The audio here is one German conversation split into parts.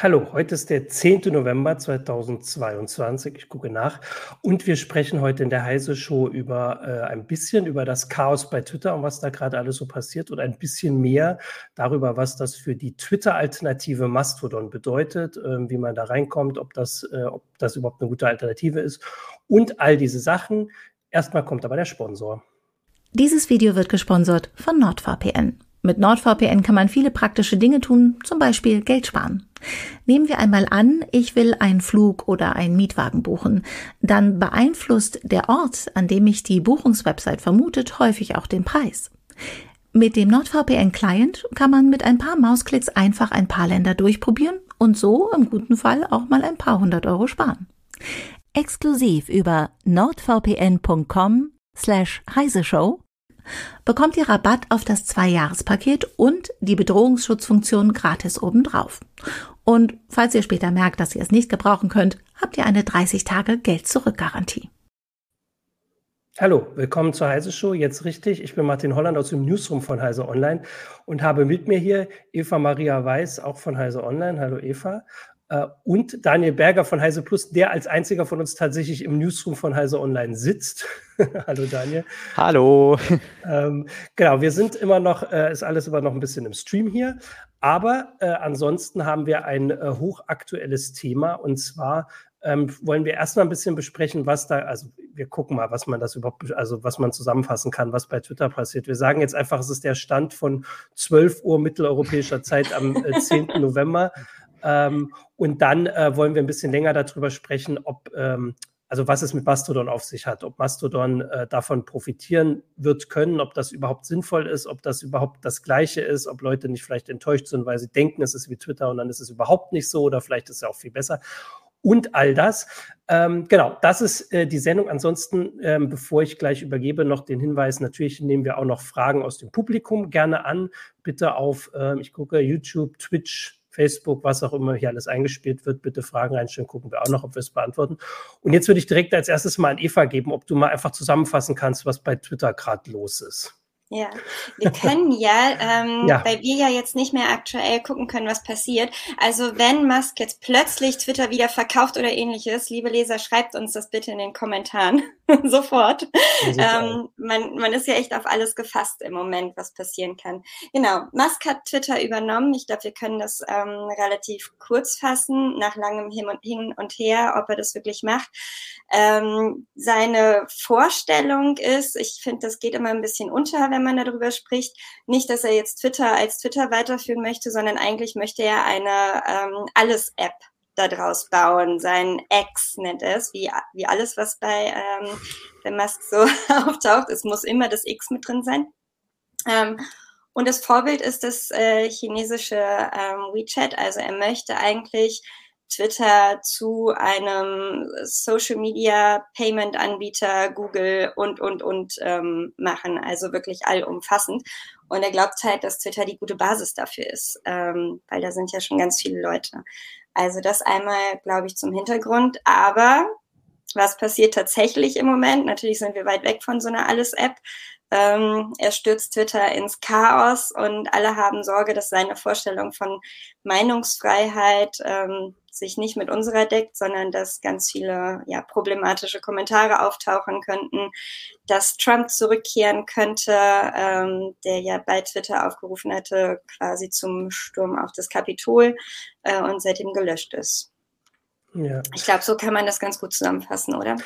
Hallo, heute ist der 10. November 2022, ich gucke nach, und wir sprechen heute in der Heise Show über ein bisschen über das Chaos bei Twitter und was da gerade alles so passiert und ein bisschen mehr darüber, was das für die Twitter-Alternative Mastodon bedeutet, wie man da reinkommt, ob das überhaupt eine gute Alternative ist und all diese Sachen. Erstmal kommt aber der Sponsor. Dieses Video wird gesponsert von NordVPN. Mit NordVPN kann man viele praktische Dinge tun, zum Beispiel Geld sparen. Nehmen wir einmal an, ich will einen Flug oder einen Mietwagen buchen. Dann beeinflusst der Ort, an dem ich die Buchungswebsite vermutet, häufig auch den Preis. Mit dem NordVPN-Client kann man mit ein paar Mausklicks einfach ein paar Länder durchprobieren und so im guten Fall auch mal ein paar 100 Euro sparen. Exklusiv über nordvpn.com/heiseshow bekommt ihr Rabatt auf das 2-Jahres-Paket und die Bedrohungsschutzfunktion gratis obendrauf. Und falls ihr später merkt, dass ihr es nicht gebrauchen könnt, habt ihr eine 30-Tage-Geld-Zurück-Garantie. Hallo, willkommen zur Heise Show. Jetzt richtig, ich bin Martin Holland aus dem Newsroom von Heise Online und habe mit mir hier Eva Maria Weiß, auch von Heise Online. Hallo Eva. Und Daniel Berger von Heise Plus, der als einziger von uns tatsächlich im Newsroom von Heise Online sitzt. Hallo Daniel. Hallo. Genau, wir sind immer noch, ist alles immer noch ein bisschen im Stream hier. Aber ansonsten haben wir ein hochaktuelles Thema. Und zwar wollen wir erstmal ein bisschen besprechen, wir gucken mal, was man das überhaupt, was man zusammenfassen kann, was bei Twitter passiert. Wir sagen jetzt einfach, es ist der Stand von 12 Uhr mitteleuropäischer Zeit am 10. November. Und dann wollen wir ein bisschen länger darüber sprechen, ob was es mit Mastodon auf sich hat, ob Mastodon davon profitieren wird können, ob das überhaupt sinnvoll ist, ob das überhaupt das Gleiche ist, ob Leute nicht vielleicht enttäuscht sind, weil sie denken, es ist wie Twitter und dann ist es überhaupt nicht so oder vielleicht ist es ja auch viel besser und all das. Genau, das ist die Sendung. Ansonsten, bevor ich gleich übergebe, noch den Hinweis, natürlich nehmen wir auch noch Fragen aus dem Publikum gerne an. Bitte auf, YouTube, Twitch, Facebook, was auch immer hier alles eingespielt wird, bitte Fragen reinstellen, gucken wir auch noch, ob wir es beantworten. Und jetzt würde ich direkt als erstes mal an Eva geben, ob du mal einfach zusammenfassen kannst, was bei Twitter gerade los ist. Ja, wir können ja, weil wir ja jetzt nicht mehr aktuell gucken können, was passiert. Also wenn Musk jetzt plötzlich Twitter wieder verkauft oder ähnliches, liebe Leser, schreibt uns das bitte in den Kommentaren sofort. Man ist ja echt auf alles gefasst im Moment, was passieren kann. Genau, Musk hat Twitter übernommen. Ich glaube, wir können das relativ kurz fassen, nach langem Hin und Her, ob er das wirklich macht. Seine Vorstellung ist, ich finde, das geht immer ein bisschen unter, wenn man darüber spricht, nicht, dass er jetzt Twitter als Twitter weiterführen möchte, sondern eigentlich möchte er eine Alles-App daraus bauen, sein X nennt es, wie alles, was bei Musk so auftaucht, es muss immer das X mit drin sein. Und das Vorbild ist das chinesische WeChat, also er möchte eigentlich Twitter zu einem Social-Media-Payment-Anbieter, Google und machen, also wirklich allumfassend. Und er glaubt halt, dass Twitter die gute Basis dafür ist, weil da sind ja schon ganz viele Leute. Also das einmal, glaube ich, zum Hintergrund. Aber was passiert tatsächlich im Moment? Natürlich sind wir weit weg von so einer Alles-App. Er stürzt Twitter ins Chaos und alle haben Sorge, dass seine Vorstellung von Meinungsfreiheit sich nicht mit unserer deckt, sondern dass ganz viele problematische Kommentare auftauchen könnten, dass Trump zurückkehren könnte, der ja bei Twitter aufgerufen hatte, quasi zum Sturm auf das Kapitol und seitdem gelöscht ist. Ja. Ich glaube, so kann man das ganz gut zusammenfassen, oder?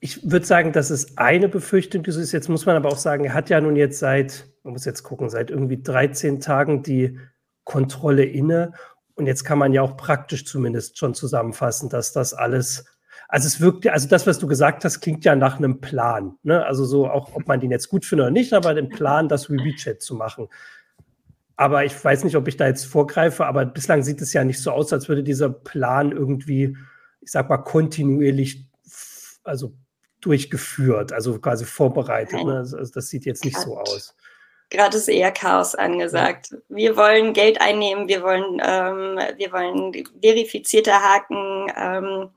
Ich würde sagen, dass es eine Befürchtung ist. Jetzt muss man aber auch sagen, er hat ja nun jetzt seit irgendwie 13 Tagen die Kontrolle inne. Und jetzt kann man ja auch praktisch zumindest schon zusammenfassen, dass das alles, das, was du gesagt hast, klingt ja nach einem Plan, ne? Also so auch, ob man den jetzt gut findet oder nicht, aber den Plan, das wie WeChat zu machen. Aber ich weiß nicht, ob ich da jetzt vorgreife, aber bislang sieht es ja nicht so aus, als würde dieser Plan irgendwie, ich sag mal, kontinuierlich durchgeführt, also quasi vorbereitet, ne? Also das sieht jetzt nicht so aus. Gerade ist eher Chaos angesagt. Wir wollen Geld einnehmen, wir wollen verifizierte Haken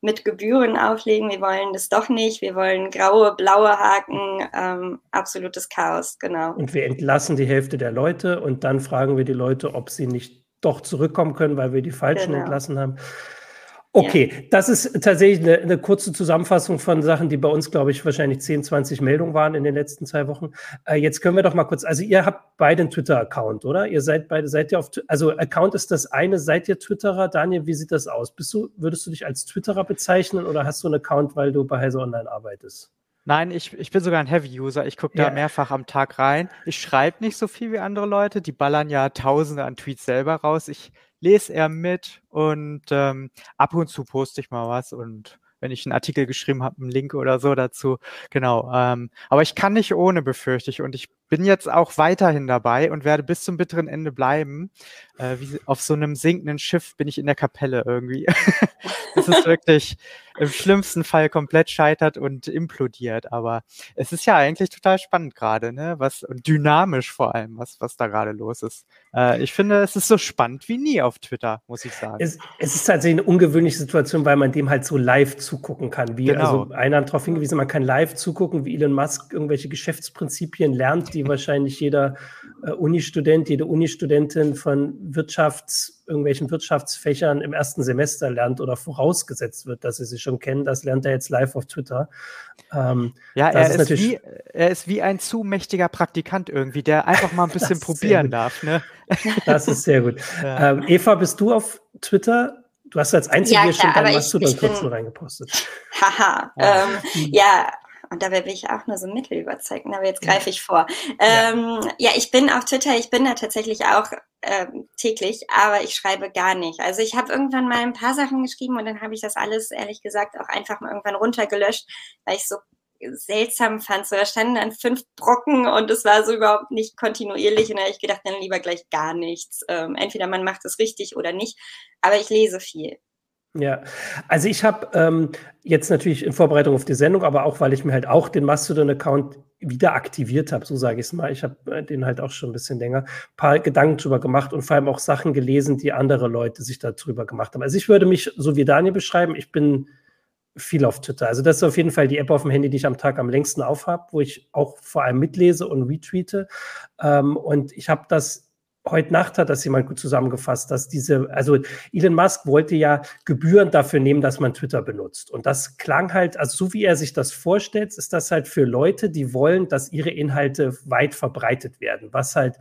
mit Gebühren auflegen, wir wollen das doch nicht, wir wollen graue, blaue Haken, absolutes Chaos, genau. Und wir entlassen die Hälfte der Leute und dann fragen wir die Leute, ob sie nicht doch zurückkommen können, weil wir die Falschen entlassen haben. Okay, das ist tatsächlich eine kurze Zusammenfassung von Sachen, die bei uns, glaube ich, wahrscheinlich 10, 20 Meldungen waren in den letzten 2 Wochen. Jetzt können wir doch mal kurz, also ihr habt beide einen Twitter-Account, oder? Ihr seid ihr auf, also Account ist das eine, seid ihr Twitterer? Daniel, wie sieht das aus? Würdest du dich als Twitterer bezeichnen oder hast du einen Account, weil du bei Heise Online arbeitest? Nein, ich bin sogar ein Heavy-User. Ich gucke da mehrfach am Tag rein. Ich schreibe nicht so viel wie andere Leute. Die ballern ja Tausende an Tweets selber raus. Ich lese eher mit und ab und zu poste ich mal was. Und wenn ich einen Artikel geschrieben habe, einen Link oder so dazu. Genau. Aber ich kann nicht ohne, befürchte ich. Und ich bin jetzt auch weiterhin dabei und werde bis zum bitteren Ende bleiben. Wie auf so einem sinkenden Schiff bin ich in der Kapelle irgendwie. Es ist wirklich im schlimmsten Fall komplett scheitert und implodiert. Aber es ist ja eigentlich total spannend gerade, ne? Und dynamisch vor allem, was da gerade los ist. Ich finde, es ist so spannend wie nie auf Twitter, muss ich sagen. Es ist tatsächlich eine ungewöhnliche Situation, weil man dem halt so live zugucken kann. Also einer hat darauf hingewiesen, man kann live zugucken, wie Elon Musk irgendwelche Geschäftsprinzipien lernt, die wahrscheinlich jeder Unistudent, jede Unistudentin von irgendwelchen Wirtschaftsfächern im ersten Semester lernt oder vorausgesetzt wird, dass sie sich schon kennen. Das lernt er jetzt live auf Twitter. Er ist wie ein zu mächtiger Praktikant irgendwie, der einfach mal ein bisschen probieren darf, ne? Das ist sehr gut. Ja. Eva, bist du auf Twitter? Du hast als Einzige hier schon dein Mastodon-Kürzel reingepostet. Haha. Und dabei bin ich auch nur so mittelüberzeugend, aber jetzt greife ich vor. Ich bin auf Twitter, ich bin da tatsächlich auch täglich, aber ich schreibe gar nicht. Also ich habe irgendwann mal ein paar Sachen geschrieben und dann habe ich das alles, ehrlich gesagt, auch einfach mal irgendwann runtergelöscht, weil ich so seltsam fand. So, da standen dann 5 Brocken und es war so überhaupt nicht kontinuierlich und da habe ich gedacht, dann lieber gleich gar nichts. Entweder man macht es richtig oder nicht, aber ich lese viel. Ja, also ich habe jetzt natürlich in Vorbereitung auf die Sendung, aber auch, weil ich mir halt auch den Mastodon-Account wieder aktiviert habe, so sage ich es mal. Ich habe den halt auch schon ein bisschen länger, ein paar Gedanken drüber gemacht und vor allem auch Sachen gelesen, die andere Leute sich darüber gemacht haben. Also ich würde mich, so wie Daniel beschreiben, ich bin viel auf Twitter. Also das ist auf jeden Fall die App auf dem Handy, die ich am Tag am längsten aufhabe, wo ich auch vor allem mitlese und retweete. Und ich habe das... Heute Nacht hat das jemand gut zusammengefasst, dass Elon Musk wollte ja Gebühren dafür nehmen, dass man Twitter benutzt. Und das klang halt, also so wie er sich das vorstellt, ist das halt für Leute, die wollen, dass ihre Inhalte weit verbreitet werden. Was halt,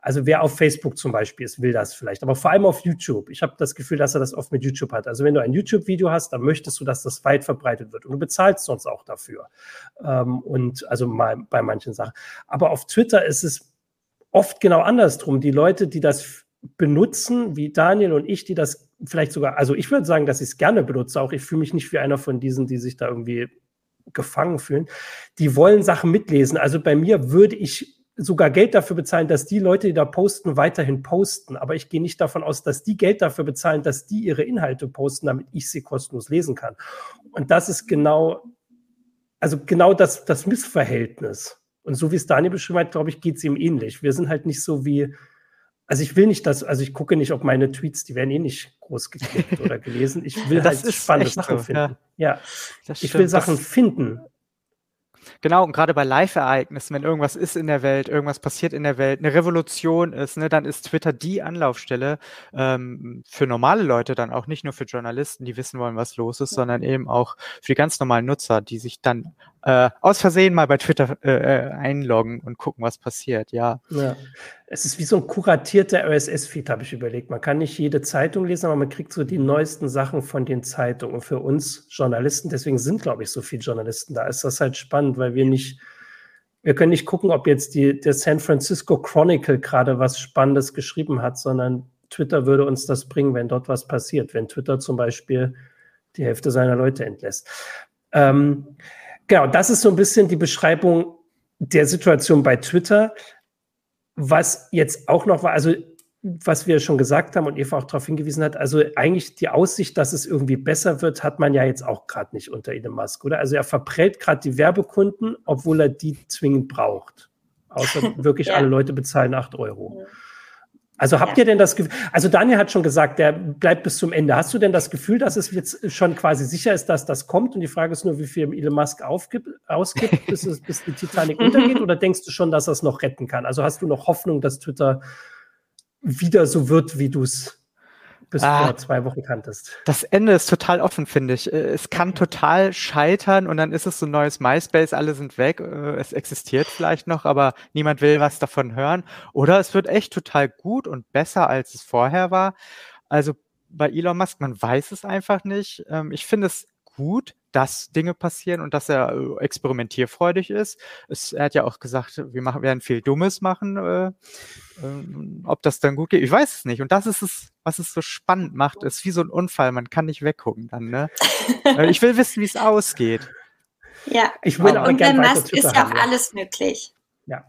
also wer auf Facebook zum Beispiel ist, will das vielleicht. Aber vor allem auf YouTube. Ich habe das Gefühl, dass er das oft mit YouTube hat. Also wenn du ein YouTube-Video hast, dann möchtest du, dass das weit verbreitet wird. Und du bezahlst sonst auch dafür. Und also mal bei manchen Sachen. Aber auf Twitter ist es oft genau andersrum. Die Leute, die das benutzen, wie Daniel und ich, die das vielleicht sogar, also ich würde sagen, dass ich es gerne benutze, auch ich fühle mich nicht wie einer von diesen, die sich da irgendwie gefangen fühlen, die wollen Sachen mitlesen. Also bei mir würde ich sogar Geld dafür bezahlen, dass die Leute, die da posten, weiterhin posten. Aber ich gehe nicht davon aus, dass die Geld dafür bezahlen, dass die ihre Inhalte posten, damit ich sie kostenlos lesen kann. Und das ist genau das Missverhältnis. Und so wie es Daniel beschrieben hat, glaube ich, geht es ihm ähnlich. Wir sind halt nicht so wie, also ich will nicht, ich gucke nicht, ob meine Tweets, die werden nicht groß geklickt oder gelesen. Ich will halt spannende Sachen finden. Ja, ich will Sachen finden. Genau, und gerade bei Live-Ereignissen, wenn irgendwas ist in der Welt, irgendwas passiert in der Welt, eine Revolution ist, ne, dann ist Twitter die Anlaufstelle für normale Leute dann auch, nicht nur für Journalisten, die wissen wollen, was los ist, sondern eben auch für die ganz normalen Nutzer, die sich dann aus Versehen mal bei Twitter einloggen und gucken, was passiert, ja. Es ist wie so ein kuratierter RSS-Feed, habe ich überlegt. Man kann nicht jede Zeitung lesen, aber man kriegt so die neuesten Sachen von den Zeitungen. Für uns Journalisten, deswegen sind, glaube ich, so viele Journalisten da, ist das halt spannend, weil wir können nicht gucken, ob jetzt der San Francisco Chronicle gerade was Spannendes geschrieben hat, sondern Twitter würde uns das bringen, wenn dort was passiert, wenn Twitter zum Beispiel die Hälfte seiner Leute entlässt. Genau, das ist so ein bisschen die Beschreibung der Situation bei Twitter. Was jetzt auch noch war, also was wir schon gesagt haben und Eva auch darauf hingewiesen hat, also eigentlich die Aussicht, dass es irgendwie besser wird, hat man ja jetzt auch gerade nicht unter Elon Musk, oder? Also er verprellt gerade die Werbekunden, obwohl er die zwingend braucht. Außer wirklich alle Leute bezahlen 8 €. Ja. Also habt ihr denn das Gefühl, also Daniel hat schon gesagt, der bleibt bis zum Ende. Hast du denn das Gefühl, dass es jetzt schon quasi sicher ist, dass das kommt? Und die Frage ist nur, wie viel Elon Musk ausgibt, bis die Titanic untergeht? Oder denkst du schon, dass er es noch retten kann? Also hast du noch Hoffnung, dass Twitter wieder so wird, wie du es bis vor 2 Wochen kanntest? Das Ende ist total offen, finde ich. Es kann total scheitern und dann ist es so ein neues MySpace, alle sind weg, es existiert vielleicht noch, aber niemand will was davon hören. Oder es wird echt total gut und besser, als es vorher war. Also bei Elon Musk, man weiß es einfach nicht. Ich finde es gut, dass Dinge passieren und dass er experimentierfreudig ist. Er hat ja auch gesagt, wir werden viel Dummes machen. Ob das dann gut geht, ich weiß es nicht. Und das ist es, was es so spannend macht, ist wie so ein Unfall. Man kann nicht weggucken dann. Ne? Ich will wissen, wie es ausgeht. Ja, ich will auch und bei Musk ist ja auch alles möglich. Ja.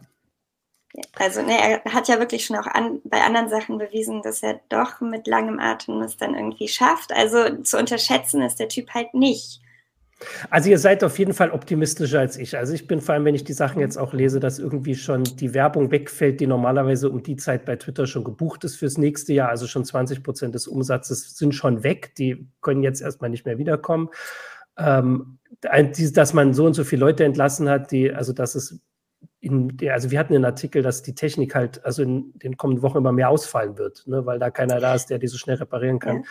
Also er hat ja wirklich schon auch bei anderen Sachen bewiesen, dass er doch mit langem Atem es dann irgendwie schafft. Also zu unterschätzen ist der Typ halt nicht. Also ihr seid auf jeden Fall optimistischer als ich. Also ich bin vor allem, wenn ich die Sachen jetzt auch lese, dass irgendwie schon die Werbung wegfällt, die normalerweise um die Zeit bei Twitter schon gebucht ist fürs nächste Jahr. Also schon 20% des Umsatzes sind schon weg. Die können jetzt erstmal nicht mehr wiederkommen. Dass man so und so viele Leute entlassen hat, wir hatten den Artikel, dass die Technik halt also in den kommenden Wochen immer mehr ausfallen wird, ne, weil da keiner da ist, der die so schnell reparieren kann. Ja.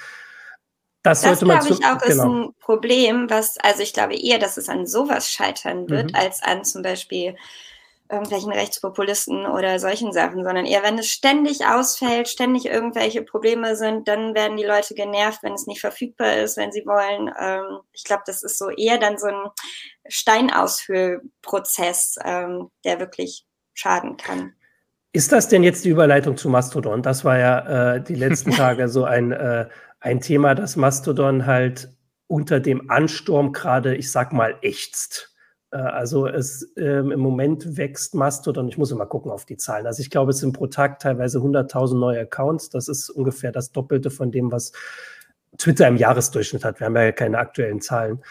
Das glaube ich auch, ist ein Problem, also ich glaube eher, dass es an sowas scheitern wird, als an zum Beispiel irgendwelchen Rechtspopulisten oder solchen Sachen, sondern eher, wenn es ständig ausfällt, ständig irgendwelche Probleme sind, dann werden die Leute genervt, wenn es nicht verfügbar ist, wenn sie wollen. Ich glaube, das ist so eher dann so ein Steinausfüllprozess, der wirklich schaden kann. Ist das denn jetzt die Überleitung zu Mastodon? Das war ja die letzten Tage so ein Thema, das Mastodon halt unter dem Ansturm gerade, ich sag mal, ächzt. Also im Moment wächst Mastodon, ich muss immer gucken auf die Zahlen, also ich glaube, es sind pro Tag teilweise 100.000 neue Accounts, das ist ungefähr das Doppelte von dem, was Twitter im Jahresdurchschnitt hat, wir haben ja keine aktuellen Zahlen.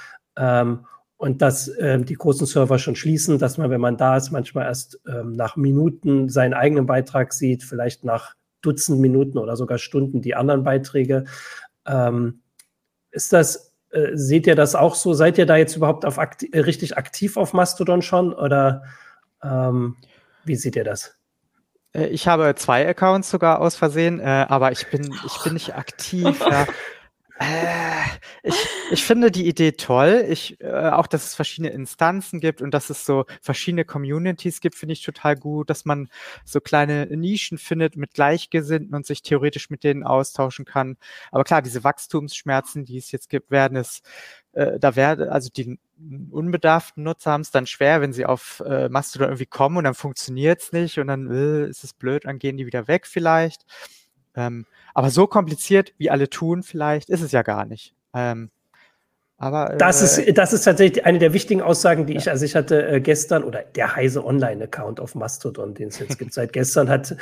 Und dass die großen Server schon schließen, dass man, wenn man da ist, manchmal erst nach Minuten seinen eigenen Beitrag sieht, vielleicht nach Dutzend Minuten oder sogar Stunden die anderen Beiträge. Seht ihr das auch so? Seid ihr da jetzt überhaupt richtig aktiv auf Mastodon schon? Oder wie seht ihr das? Ich habe 2 Accounts sogar aus Versehen, aber ich bin nicht aktiv. Ja. Ich finde die Idee toll. Auch, dass es verschiedene Instanzen gibt und dass es so verschiedene Communities gibt, finde ich total gut, dass man so kleine Nischen findet mit Gleichgesinnten und sich theoretisch mit denen austauschen kann. Aber klar, diese Wachstumsschmerzen, die es jetzt gibt, die unbedarften Nutzer haben es dann schwer, wenn sie auf Mastodon irgendwie kommen und dann funktioniert es nicht und dann ist es blöd, dann gehen die wieder weg vielleicht. Aber so kompliziert, wie alle tun, vielleicht ist es ja gar nicht. Das ist tatsächlich eine der wichtigen Aussagen, die ich hatte gestern, oder der Heise Online-Account auf Mastodon, den es jetzt gibt, seit gestern, hat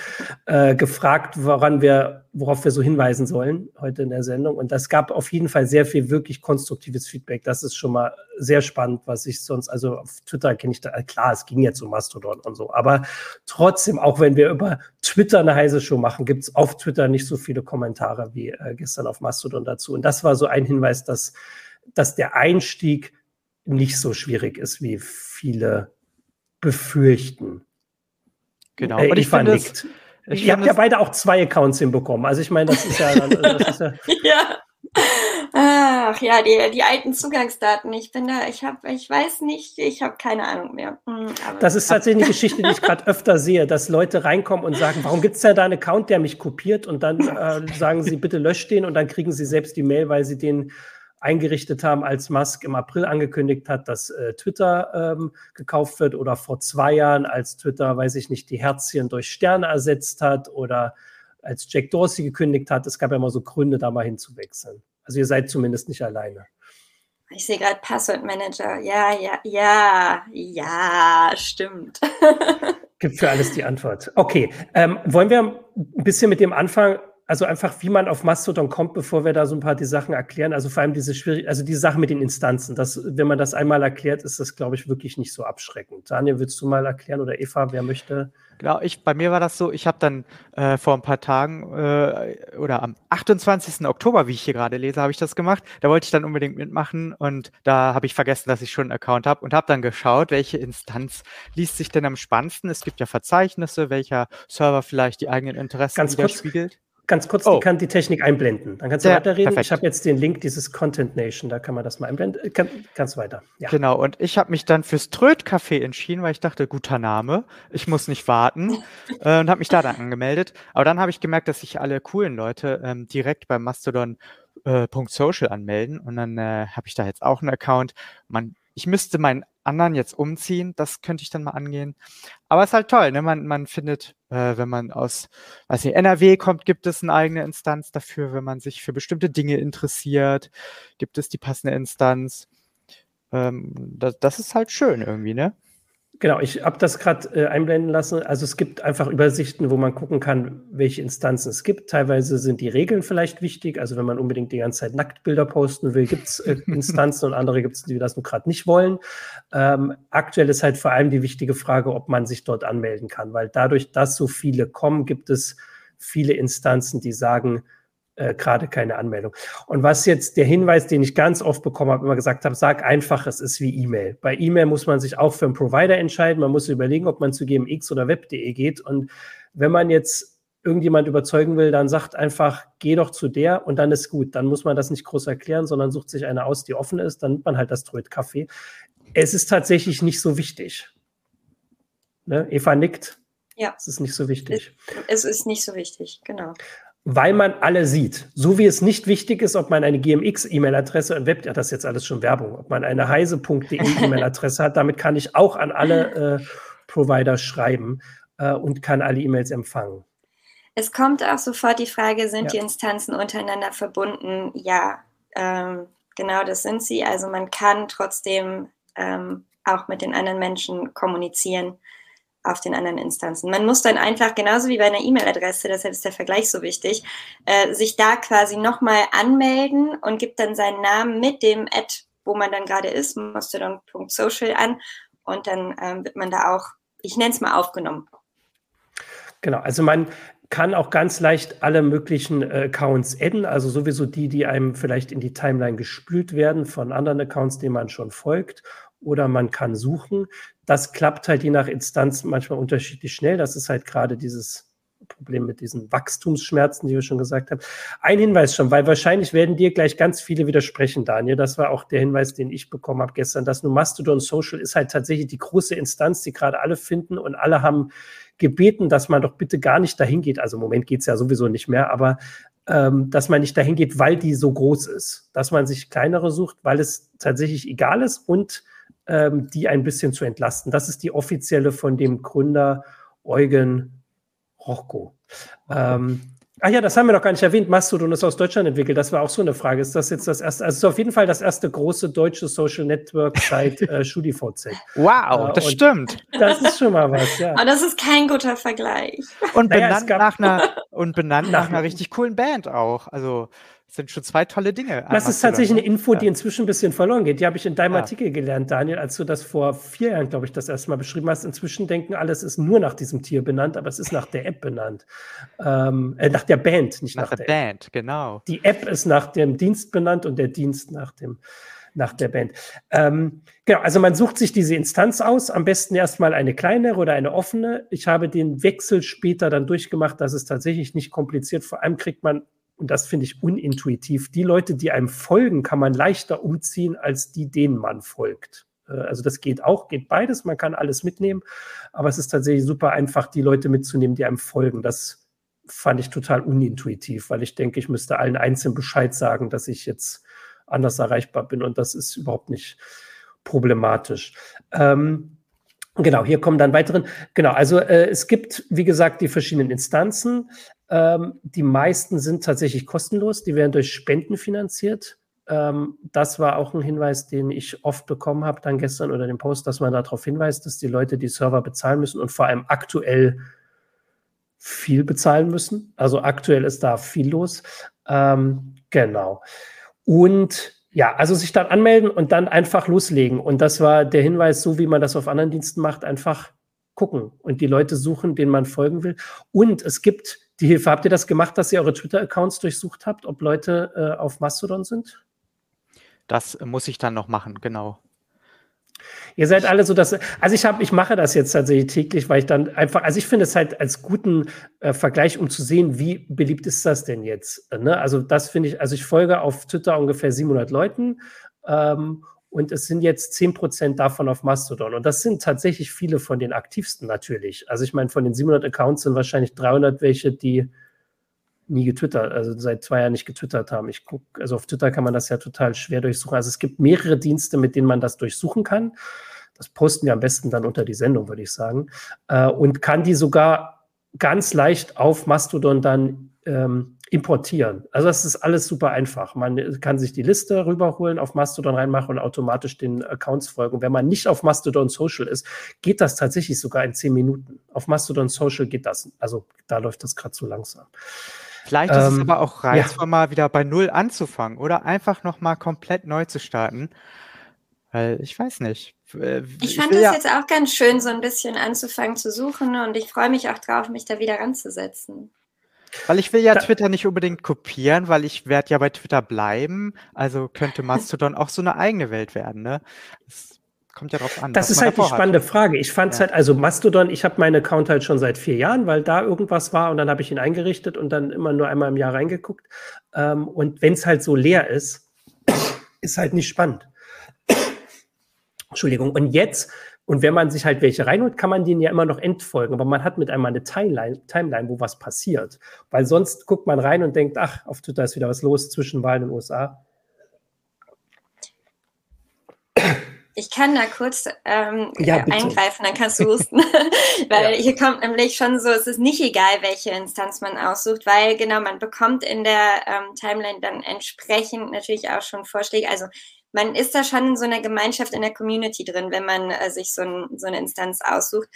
gefragt, worauf wir so hinweisen sollen heute in der Sendung. Und das gab auf jeden Fall sehr viel wirklich konstruktives Feedback. Das ist schon mal sehr spannend, was ich sonst, also auf Twitter kenne ich da, klar, es ging jetzt um Mastodon und so, aber trotzdem, auch wenn wir über Twitter eine Heise Show machen, gibt es auf Twitter nicht so viele Kommentare wie gestern auf Mastodon dazu. Und das war so ein Hinweis, dass der Einstieg nicht so schwierig ist, wie viele befürchten. Genau. Und ich fand nicht. Ihr habt ja beide auch 2 Accounts hinbekommen. Also ich meine, das ist ja... Ach ja, die alten Zugangsdaten. Ich weiß nicht, ich habe keine Ahnung mehr. Aber das ist tatsächlich eine Geschichte, die ich gerade öfter sehe, dass Leute reinkommen und sagen, warum gibt es denn da einen Account, der mich kopiert? Und dann sagen sie, bitte löscht den, und dann kriegen sie selbst die Mail, weil sie den eingerichtet haben, als Musk im April angekündigt hat, dass Twitter gekauft wird, oder vor 2 Jahren, als Twitter, weiß ich nicht, die Herzchen durch Sterne ersetzt hat, oder als Jack Dorsey gekündigt hat. Es gab ja immer so Gründe, da mal hinzuwechseln. Also ihr seid zumindest nicht alleine. Ich sehe gerade Passwortmanager. Ja, stimmt. Gibt für alles die Antwort. Okay, wollen wir ein bisschen mit dem anfangen, also einfach, wie man auf Mastodon kommt, bevor wir da so ein paar die Sachen erklären. Also vor allem die Sache mit den Instanzen. Das, wenn man das einmal erklärt, ist das, glaube ich, wirklich nicht so abschreckend. Daniel, willst du mal erklären, oder Eva, wer möchte? Genau, bei mir war das so, ich habe dann vor ein paar Tagen oder am 28. Oktober, wie ich hier gerade lese, habe ich das gemacht. Da wollte ich dann unbedingt mitmachen, und da habe ich vergessen, dass ich schon einen Account habe, und habe dann geschaut, welche Instanz liest sich denn am spannendsten. Es gibt ja Verzeichnisse, welcher Server vielleicht die eigenen Interessen widerspiegelt. Ganz kurz, die Technik einblenden. Dann kannst du weiterreden. Perfekt. Ich habe jetzt den Link dieses Content Nation, da kann man das mal einblenden. Kannst weiter. Ja. Genau, und ich habe mich dann fürs Tröt-Café entschieden, weil ich dachte, guter Name, ich muss nicht warten, und habe mich da dann angemeldet. Aber dann habe ich gemerkt, dass sich alle coolen Leute direkt bei Mastodon.social anmelden, und dann habe ich da jetzt auch einen Account. Ich müsste meinen anderen jetzt umziehen, das könnte ich dann mal angehen. Aber es ist halt toll, ne? Man findet, wenn man aus NRW kommt, gibt es eine eigene Instanz dafür. Wenn man sich für bestimmte Dinge interessiert, gibt es die passende Instanz. Das ist halt schön irgendwie, ne? Genau, ich habe das gerade einblenden lassen. Also es gibt einfach Übersichten, wo man gucken kann, welche Instanzen es gibt. Teilweise sind die Regeln vielleicht wichtig. Also wenn man unbedingt die ganze Zeit Nacktbilder posten will, gibt es Instanzen, und andere gibt es, die das nur gerade nicht wollen. Aktuell ist halt vor allem die wichtige Frage, ob man sich dort anmelden kann. Weil dadurch, dass so viele kommen, gibt es viele Instanzen, die sagen, gerade keine Anmeldung. Und was jetzt der Hinweis, den ich ganz oft bekommen habe, immer gesagt habe, sag einfach, es ist wie E-Mail. Bei E-Mail muss man sich auch für einen Provider entscheiden. Man muss überlegen, ob man zu gmx oder web.de geht. Und wenn man jetzt irgendjemand überzeugen will, dann sagt einfach, geh doch zu der, und dann ist gut. Dann muss man das nicht groß erklären, sondern sucht sich eine aus, die offen ist. Dann nimmt man halt das Tröt-Café. Es ist tatsächlich nicht so wichtig. Ne? Eva nickt. Ja. Es ist nicht so wichtig. Es ist nicht so wichtig, genau. Weil man alle sieht. So wie es nicht wichtig ist, ob man eine GMX-E-Mail-Adresse und Web, ja, das ist jetzt alles schon Werbung, ob man eine heise.de E-Mail-Adresse hat, damit kann ich auch an alle Provider schreiben und kann alle E-Mails empfangen. Es kommt auch sofort die Frage, sind die Instanzen untereinander verbunden? Ja, genau, das sind sie. Also man kann trotzdem auch mit den anderen Menschen kommunizieren auf den anderen Instanzen. Man muss dann einfach, genauso wie bei einer E-Mail-Adresse, deshalb ist der Vergleich so wichtig, sich da quasi nochmal anmelden und gibt dann seinen Namen mit dem Ad, wo man dann gerade ist, mastodon.social an, und dann wird man da auch, ich nenne es mal, aufgenommen. Genau, also man kann auch ganz leicht alle möglichen Accounts adden, also sowieso die einem vielleicht in die Timeline gespült werden von anderen Accounts, denen man schon folgt, oder man kann suchen. Das klappt halt je nach Instanz manchmal unterschiedlich schnell. Das ist halt gerade dieses Problem mit diesen Wachstumsschmerzen, die wir schon gesagt haben. Ein Hinweis schon, weil wahrscheinlich werden dir gleich ganz viele widersprechen, Daniel. Das war auch der Hinweis, den ich bekommen habe gestern, dass nur Mastodon Social ist halt tatsächlich die große Instanz, die gerade alle finden, und alle haben gebeten, dass man doch bitte gar nicht dahin geht. Also im Moment geht es ja sowieso nicht mehr, aber dass man nicht dahin geht, weil die so groß ist. Dass man sich kleinere sucht, weil es tatsächlich egal ist, und die ein bisschen zu entlasten. Das ist die offizielle von dem Gründer Eugen Rochko. Das haben wir noch gar nicht erwähnt. Mastodon ist aus Deutschland entwickelt. Das war auch so eine Frage. Ist das jetzt das erste? Also es ist auf jeden Fall das erste große deutsche Social Network seit StudiVZ. Wow, das stimmt. Das ist schon mal was, ja. Aber das ist kein guter Vergleich. Und benannt nach einer richtig coolen Band auch. Also sind schon 2 tolle Dinge. Das ist tatsächlich eine Info, die inzwischen ein bisschen verloren geht. Die habe ich in deinem Artikel gelernt, Daniel, als du das vor 4 Jahren, glaube ich, das erste Mal beschrieben hast. Inzwischen denken alle, es ist nur nach diesem Tier benannt, aber es ist nach der App benannt. Nach der Band, nicht nach der Band, App. Genau. Die App ist nach dem Dienst benannt und der Dienst nach der Band. Genau, also man sucht sich diese Instanz aus, am besten erstmal eine kleinere oder eine offene. Ich habe den Wechsel später dann durchgemacht, das ist tatsächlich nicht kompliziert. Vor allem kriegt man Und das finde ich unintuitiv. Die Leute, die einem folgen, kann man leichter umziehen, als die, denen man folgt. Also das geht auch, geht beides. Man kann alles mitnehmen. Aber es ist tatsächlich super einfach, die Leute mitzunehmen, die einem folgen. Das fand ich total unintuitiv, weil ich denke, ich müsste allen einzeln Bescheid sagen, dass ich jetzt anders erreichbar bin. Und das ist überhaupt nicht problematisch. Genau, hier kommen dann weitere. Genau, also es gibt, wie gesagt, die verschiedenen Instanzen. Die meisten sind tatsächlich kostenlos, die werden durch Spenden finanziert. Das war auch ein Hinweis, den ich oft bekommen habe, dann gestern oder den Post, dass man darauf hinweist, dass die Leute die Server bezahlen müssen und vor allem aktuell viel bezahlen müssen. Also aktuell ist da viel los. Genau. Und ja, also sich dann anmelden und dann einfach loslegen. Und das war der Hinweis, so wie man das auf anderen Diensten macht, einfach gucken und die Leute suchen, denen man folgen will. Und es gibt die Hilfe. Habt ihr das gemacht, dass ihr eure Twitter-Accounts durchsucht habt, ob Leute auf Mastodon sind? Das muss ich dann noch machen, genau. Ihr seid alle so, dass, also ich mache das jetzt tatsächlich täglich, weil ich dann einfach, also ich finde es halt als guten Vergleich, um zu sehen, wie beliebt ist das denn jetzt, ne? Also das finde ich, also ich folge auf Twitter ungefähr 700 Leuten und es sind jetzt 10% davon auf Mastodon. Und das sind tatsächlich viele von den aktivsten natürlich. Also ich meine, von den 700 Accounts sind wahrscheinlich 300 welche, die nie getwittert, also seit 2 Jahren nicht getwittert haben. Ich gucke, also auf Twitter kann man das ja total schwer durchsuchen. Also es gibt mehrere Dienste, mit denen man das durchsuchen kann. Das posten wir am besten dann unter die Sendung, würde ich sagen. Und kann die sogar ganz leicht auf Mastodon dann importieren. Also das ist alles super einfach. Man kann sich die Liste rüberholen, auf Mastodon reinmachen und automatisch den Accounts folgen. Und wenn man nicht auf Mastodon Social ist, geht das tatsächlich sogar in 10 Minuten. Auf Mastodon Social geht das. Also da läuft das gerade so langsam. Vielleicht ist es aber auch reizvoll, mal wieder bei Null anzufangen oder einfach nochmal komplett neu zu starten. Weil ich weiß nicht. Ich fand das jetzt auch ganz schön, so ein bisschen anzufangen zu suchen und ich freue mich auch drauf, mich da wieder ranzusetzen. Weil ich will ja Twitter nicht unbedingt kopieren, weil ich werde ja bei Twitter bleiben. Also könnte Mastodon auch so eine eigene Welt werden, ne? Das kommt ja drauf an. Das ist halt die spannende Frage. Ich fand es halt, also Mastodon, ich habe meinen Account halt schon seit 4 Jahren, weil da irgendwas war und dann habe ich ihn eingerichtet und dann immer nur einmal im Jahr reingeguckt. Und wenn es halt so leer ist, ist halt nicht spannend. Entschuldigung. Und jetzt... Und wenn man sich halt welche reinholt, kann man denen ja immer noch entfolgen. Aber man hat mit einmal eine Timeline, wo was passiert. Weil sonst guckt man rein und denkt, ach, auf Twitter ist wieder was los zwischen Wahlen in den USA. Ich kann da kurz eingreifen, dann kannst du husten. Weil hier kommt nämlich schon so, es ist nicht egal, welche Instanz man aussucht, weil genau, man bekommt in der Timeline dann entsprechend natürlich auch schon Vorschläge. Also man ist da schon in so einer Gemeinschaft, in der Community drin, wenn man sich so eine Instanz aussucht.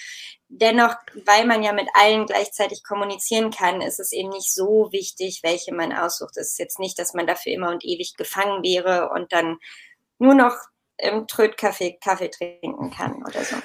Dennoch, weil man ja mit allen gleichzeitig kommunizieren kann, ist es eben nicht so wichtig, welche man aussucht. Es ist jetzt nicht, dass man dafür immer und ewig gefangen wäre und dann nur noch im Tröt-Café Kaffee trinken kann oder so.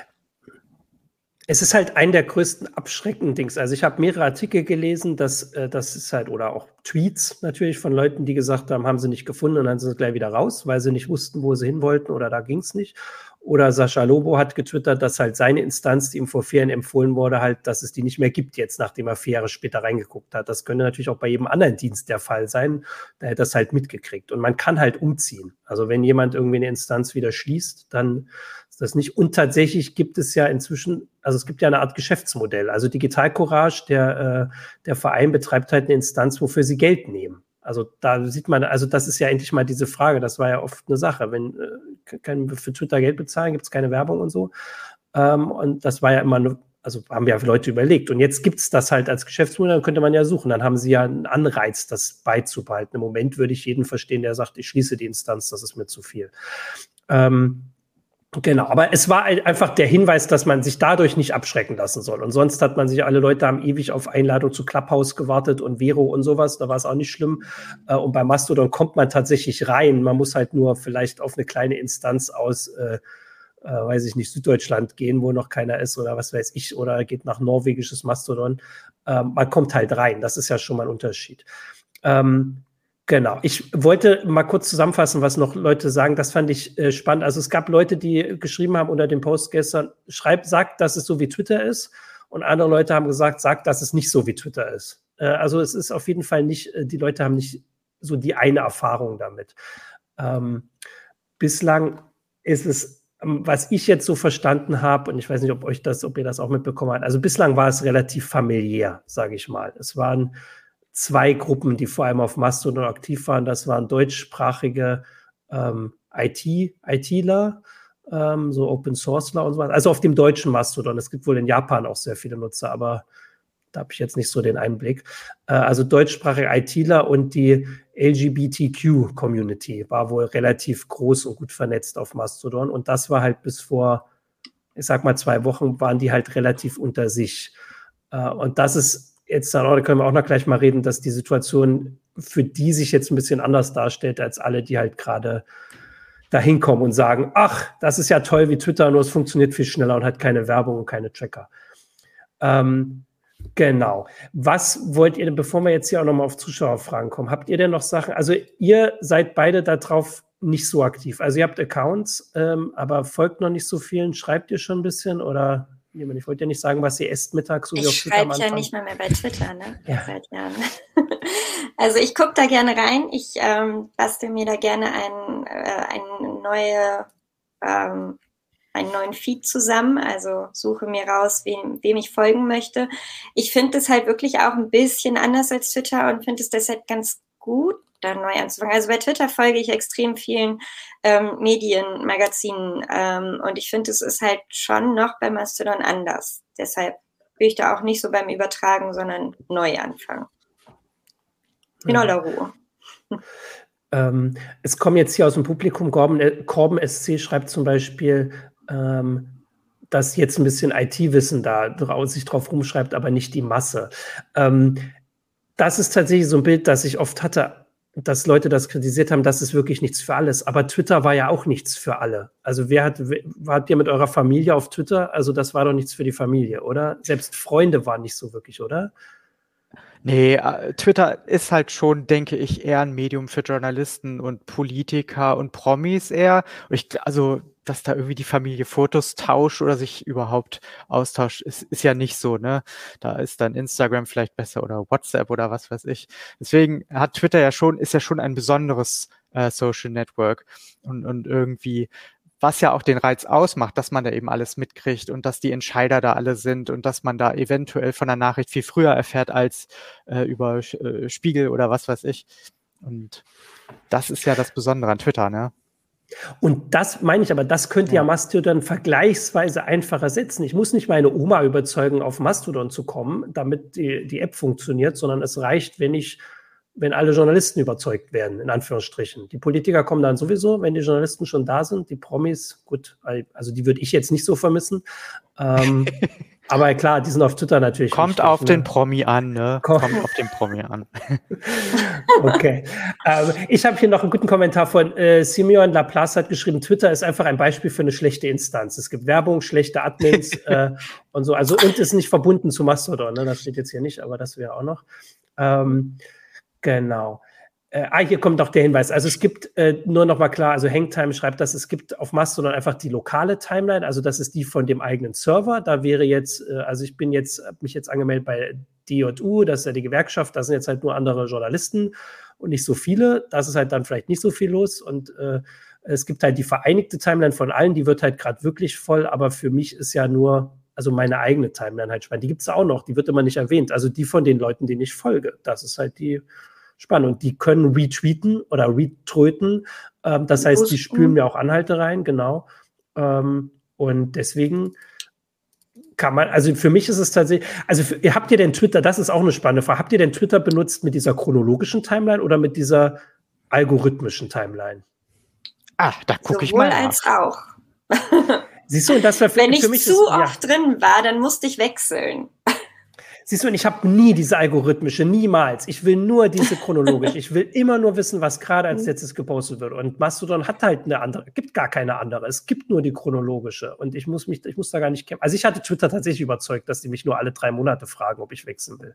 Es ist halt ein der größten abschreckenden Dings. Also ich habe mehrere Artikel gelesen, das ist halt, oder auch Tweets natürlich von Leuten, die gesagt haben, haben sie nicht gefunden und dann sind sie gleich wieder raus, weil sie nicht wussten, wo sie hin wollten oder da ging es nicht. Oder Sascha Lobo hat getwittert, dass halt seine Instanz, die ihm vor 4 Jahren empfohlen wurde, halt, dass es die nicht mehr gibt jetzt, nachdem er 4 Jahre später reingeguckt hat. Das könnte natürlich auch bei jedem anderen Dienst der Fall sein. Da hätte er das halt mitgekriegt. Und man kann halt umziehen. Also wenn jemand irgendwie eine Instanz wieder schließt, dann ist das nicht. Und tatsächlich gibt es ja inzwischen, also es gibt ja eine Art Geschäftsmodell. Also Digital Courage, der Verein betreibt halt eine Instanz, wofür sie Geld nehmen. Also da sieht man, also das ist ja endlich mal diese Frage, das war ja oft eine Sache, wenn können wir für Twitter Geld bezahlen, gibt es keine Werbung und so. Und das war ja immer, also haben ja Leute überlegt. Und jetzt gibt es das halt als Geschäftsmodell, dann könnte man ja suchen, dann haben sie ja einen Anreiz, das beizubehalten. Im Moment würde ich jeden verstehen, der sagt, ich schließe die Instanz, das ist mir zu viel. Genau, aber es war einfach der Hinweis, dass man sich dadurch nicht abschrecken lassen soll. Und sonst hat man sich, alle Leute haben ewig auf Einladung zu Clubhouse gewartet und Vero und sowas, da war es auch nicht schlimm. Und bei Mastodon kommt man tatsächlich rein. Man muss halt nur vielleicht auf eine kleine Instanz aus, weiß ich nicht, Süddeutschland gehen, wo noch keiner ist oder was weiß ich, oder geht nach norwegisches Mastodon. Man kommt halt rein, das ist ja schon mal ein Unterschied. Genau, ich wollte mal kurz zusammenfassen, was noch Leute sagen, das fand ich spannend. Also es gab Leute, die geschrieben haben unter dem Post gestern, sagt, dass es so wie Twitter ist, und andere Leute haben gesagt, sagt, dass es nicht so wie Twitter ist. Also es ist auf jeden Fall nicht, die Leute haben nicht so die eine Erfahrung damit. Bislang ist es, was ich jetzt so verstanden habe, und ich weiß nicht, ob ihr das auch mitbekommen habt, also bislang war es relativ familiär, sage ich mal. Es waren zwei Gruppen, die vor allem auf Mastodon aktiv waren. Das waren deutschsprachige ITler, so Open-Sourceler und so was. Also auf dem deutschen Mastodon. Es gibt wohl in Japan auch sehr viele Nutzer, aber da habe ich jetzt nicht so den Einblick. Also deutschsprachige ITler und die LGBTQ-Community war wohl relativ groß und gut vernetzt auf Mastodon. Und das war halt bis vor, ich sag mal, 2 Wochen, waren die halt relativ unter sich. Und das ist jetzt, da können wir auch noch gleich mal reden, dass die Situation für die sich jetzt ein bisschen anders darstellt, als alle, die halt gerade dahin kommen und sagen, ach, das ist ja toll wie Twitter, nur es funktioniert viel schneller und hat keine Werbung und keine Tracker. Genau. Was wollt ihr denn, bevor wir jetzt hier auch nochmal auf Zuschauerfragen kommen, habt ihr denn noch Sachen, also ihr seid beide darauf nicht so aktiv, also ihr habt Accounts, aber folgt noch nicht so vielen, schreibt ihr schon ein bisschen oder, ich wollte ja nicht sagen, was ihr esst mittags. So ich schreibe ja nicht mal mehr bei Twitter, ne? Ja. Seit Jahren. Also ich gucke da gerne rein, ich bastel mir da gerne einen neuen Feed zusammen, also suche mir raus, wem ich folgen möchte. Ich finde es halt wirklich auch ein bisschen anders als Twitter und finde es deshalb ganz gut, da neu anzufangen. Also bei Twitter folge ich extrem vielen Medien, Magazinen und ich finde, es ist halt schon noch bei Mastodon anders. Deshalb will ich da auch nicht so beim Übertragen, sondern neu anfangen. In aller Ruhe. Es kommen jetzt hier aus dem Publikum, Corben SC schreibt zum Beispiel, dass jetzt ein bisschen IT-Wissen sich drauf rumschreibt, aber nicht die Masse. Das ist tatsächlich so ein Bild, das ich oft hatte, dass Leute das kritisiert haben, das ist wirklich nichts für alles. Aber Twitter war ja auch nichts für alle. Also wart ihr mit eurer Familie auf Twitter? Also das war doch nichts für die Familie, oder? Selbst Freunde waren nicht so wirklich, oder? Nee, Twitter ist halt schon, denke ich, eher ein Medium für Journalisten und Politiker und Promis eher. Also, dass da irgendwie die Familie Fotos tauscht oder sich überhaupt austauscht, ist ja nicht so, ne? Da ist dann Instagram vielleicht besser oder WhatsApp oder was weiß ich. Deswegen hat Twitter ist ja schon ein besonderes Social Network und irgendwie, was ja auch den Reiz ausmacht, dass man da eben alles mitkriegt und dass die Entscheider da alle sind und dass man da eventuell von der Nachricht viel früher erfährt als über Spiegel oder was weiß ich. Und das ist ja das Besondere an Twitter, ne? Und das meine ich aber, das könnte ja Mastodon vergleichsweise einfach ersetzen. Ich muss nicht meine Oma überzeugen, auf Mastodon zu kommen, damit die App funktioniert, sondern es reicht, wenn alle Journalisten überzeugt werden, in Anführungsstrichen. Die Politiker kommen dann sowieso, wenn die Journalisten schon da sind, die Promis, gut, also die würde ich jetzt nicht so vermissen. Aber klar, die sind auf Twitter natürlich. Kommt auf den Promi an, ne? Kommt auf den Promi an. Okay. Ich habe hier noch einen guten Kommentar von Simeon Laplace hat geschrieben, Twitter ist einfach ein Beispiel für eine schlechte Instanz. Es gibt Werbung, schlechte Admins und so. Also und ist nicht verbunden zu Mastodon, ne? Das steht jetzt hier nicht, aber das wäre auch noch. Genau. Hier kommt noch der Hinweis. Also es gibt, nur noch mal klar, also Hangtime schreibt, dass es gibt auf Mastodon einfach die lokale Timeline, also das ist die von dem eigenen Server. Da wäre jetzt, also ich bin jetzt, habe mich jetzt angemeldet bei DJU, das ist ja die Gewerkschaft, da sind jetzt halt nur andere Journalisten und nicht so viele. Das ist halt dann vielleicht nicht so viel los und es gibt halt die vereinigte Timeline von allen, die wird halt gerade wirklich voll, aber für mich ist ja nur, also meine eigene Timeline halt spannend. Die gibt es auch noch, die wird immer nicht erwähnt. Also die von den Leuten, denen ich folge. Das ist halt die spannend. Und die können retweeten oder retröten. Das heißt, die spülen mir auch Anhalte rein, genau. Und deswegen kann man, also für mich ist es tatsächlich, also habt ihr denn Twitter, das ist auch eine spannende Frage, habt ihr denn Twitter benutzt mit dieser chronologischen Timeline oder mit dieser algorithmischen Timeline? Ah, da gucke ich mal nach. Sowohl als auch. Siehst du, das war wenn ich zu oft drin war, dann musste ich wechseln. Siehst du, und ich habe nie diese algorithmische, niemals. Ich will nur diese chronologisch. Ich will immer nur wissen, was gerade als letztes gepostet wird. Und Mastodon hat halt eine andere, gibt gar keine andere. Es gibt nur die chronologische. Und ich muss da gar nicht kämpfen. Also ich hatte Twitter tatsächlich überzeugt, dass die mich nur alle 3 Monate fragen, ob ich wechseln will.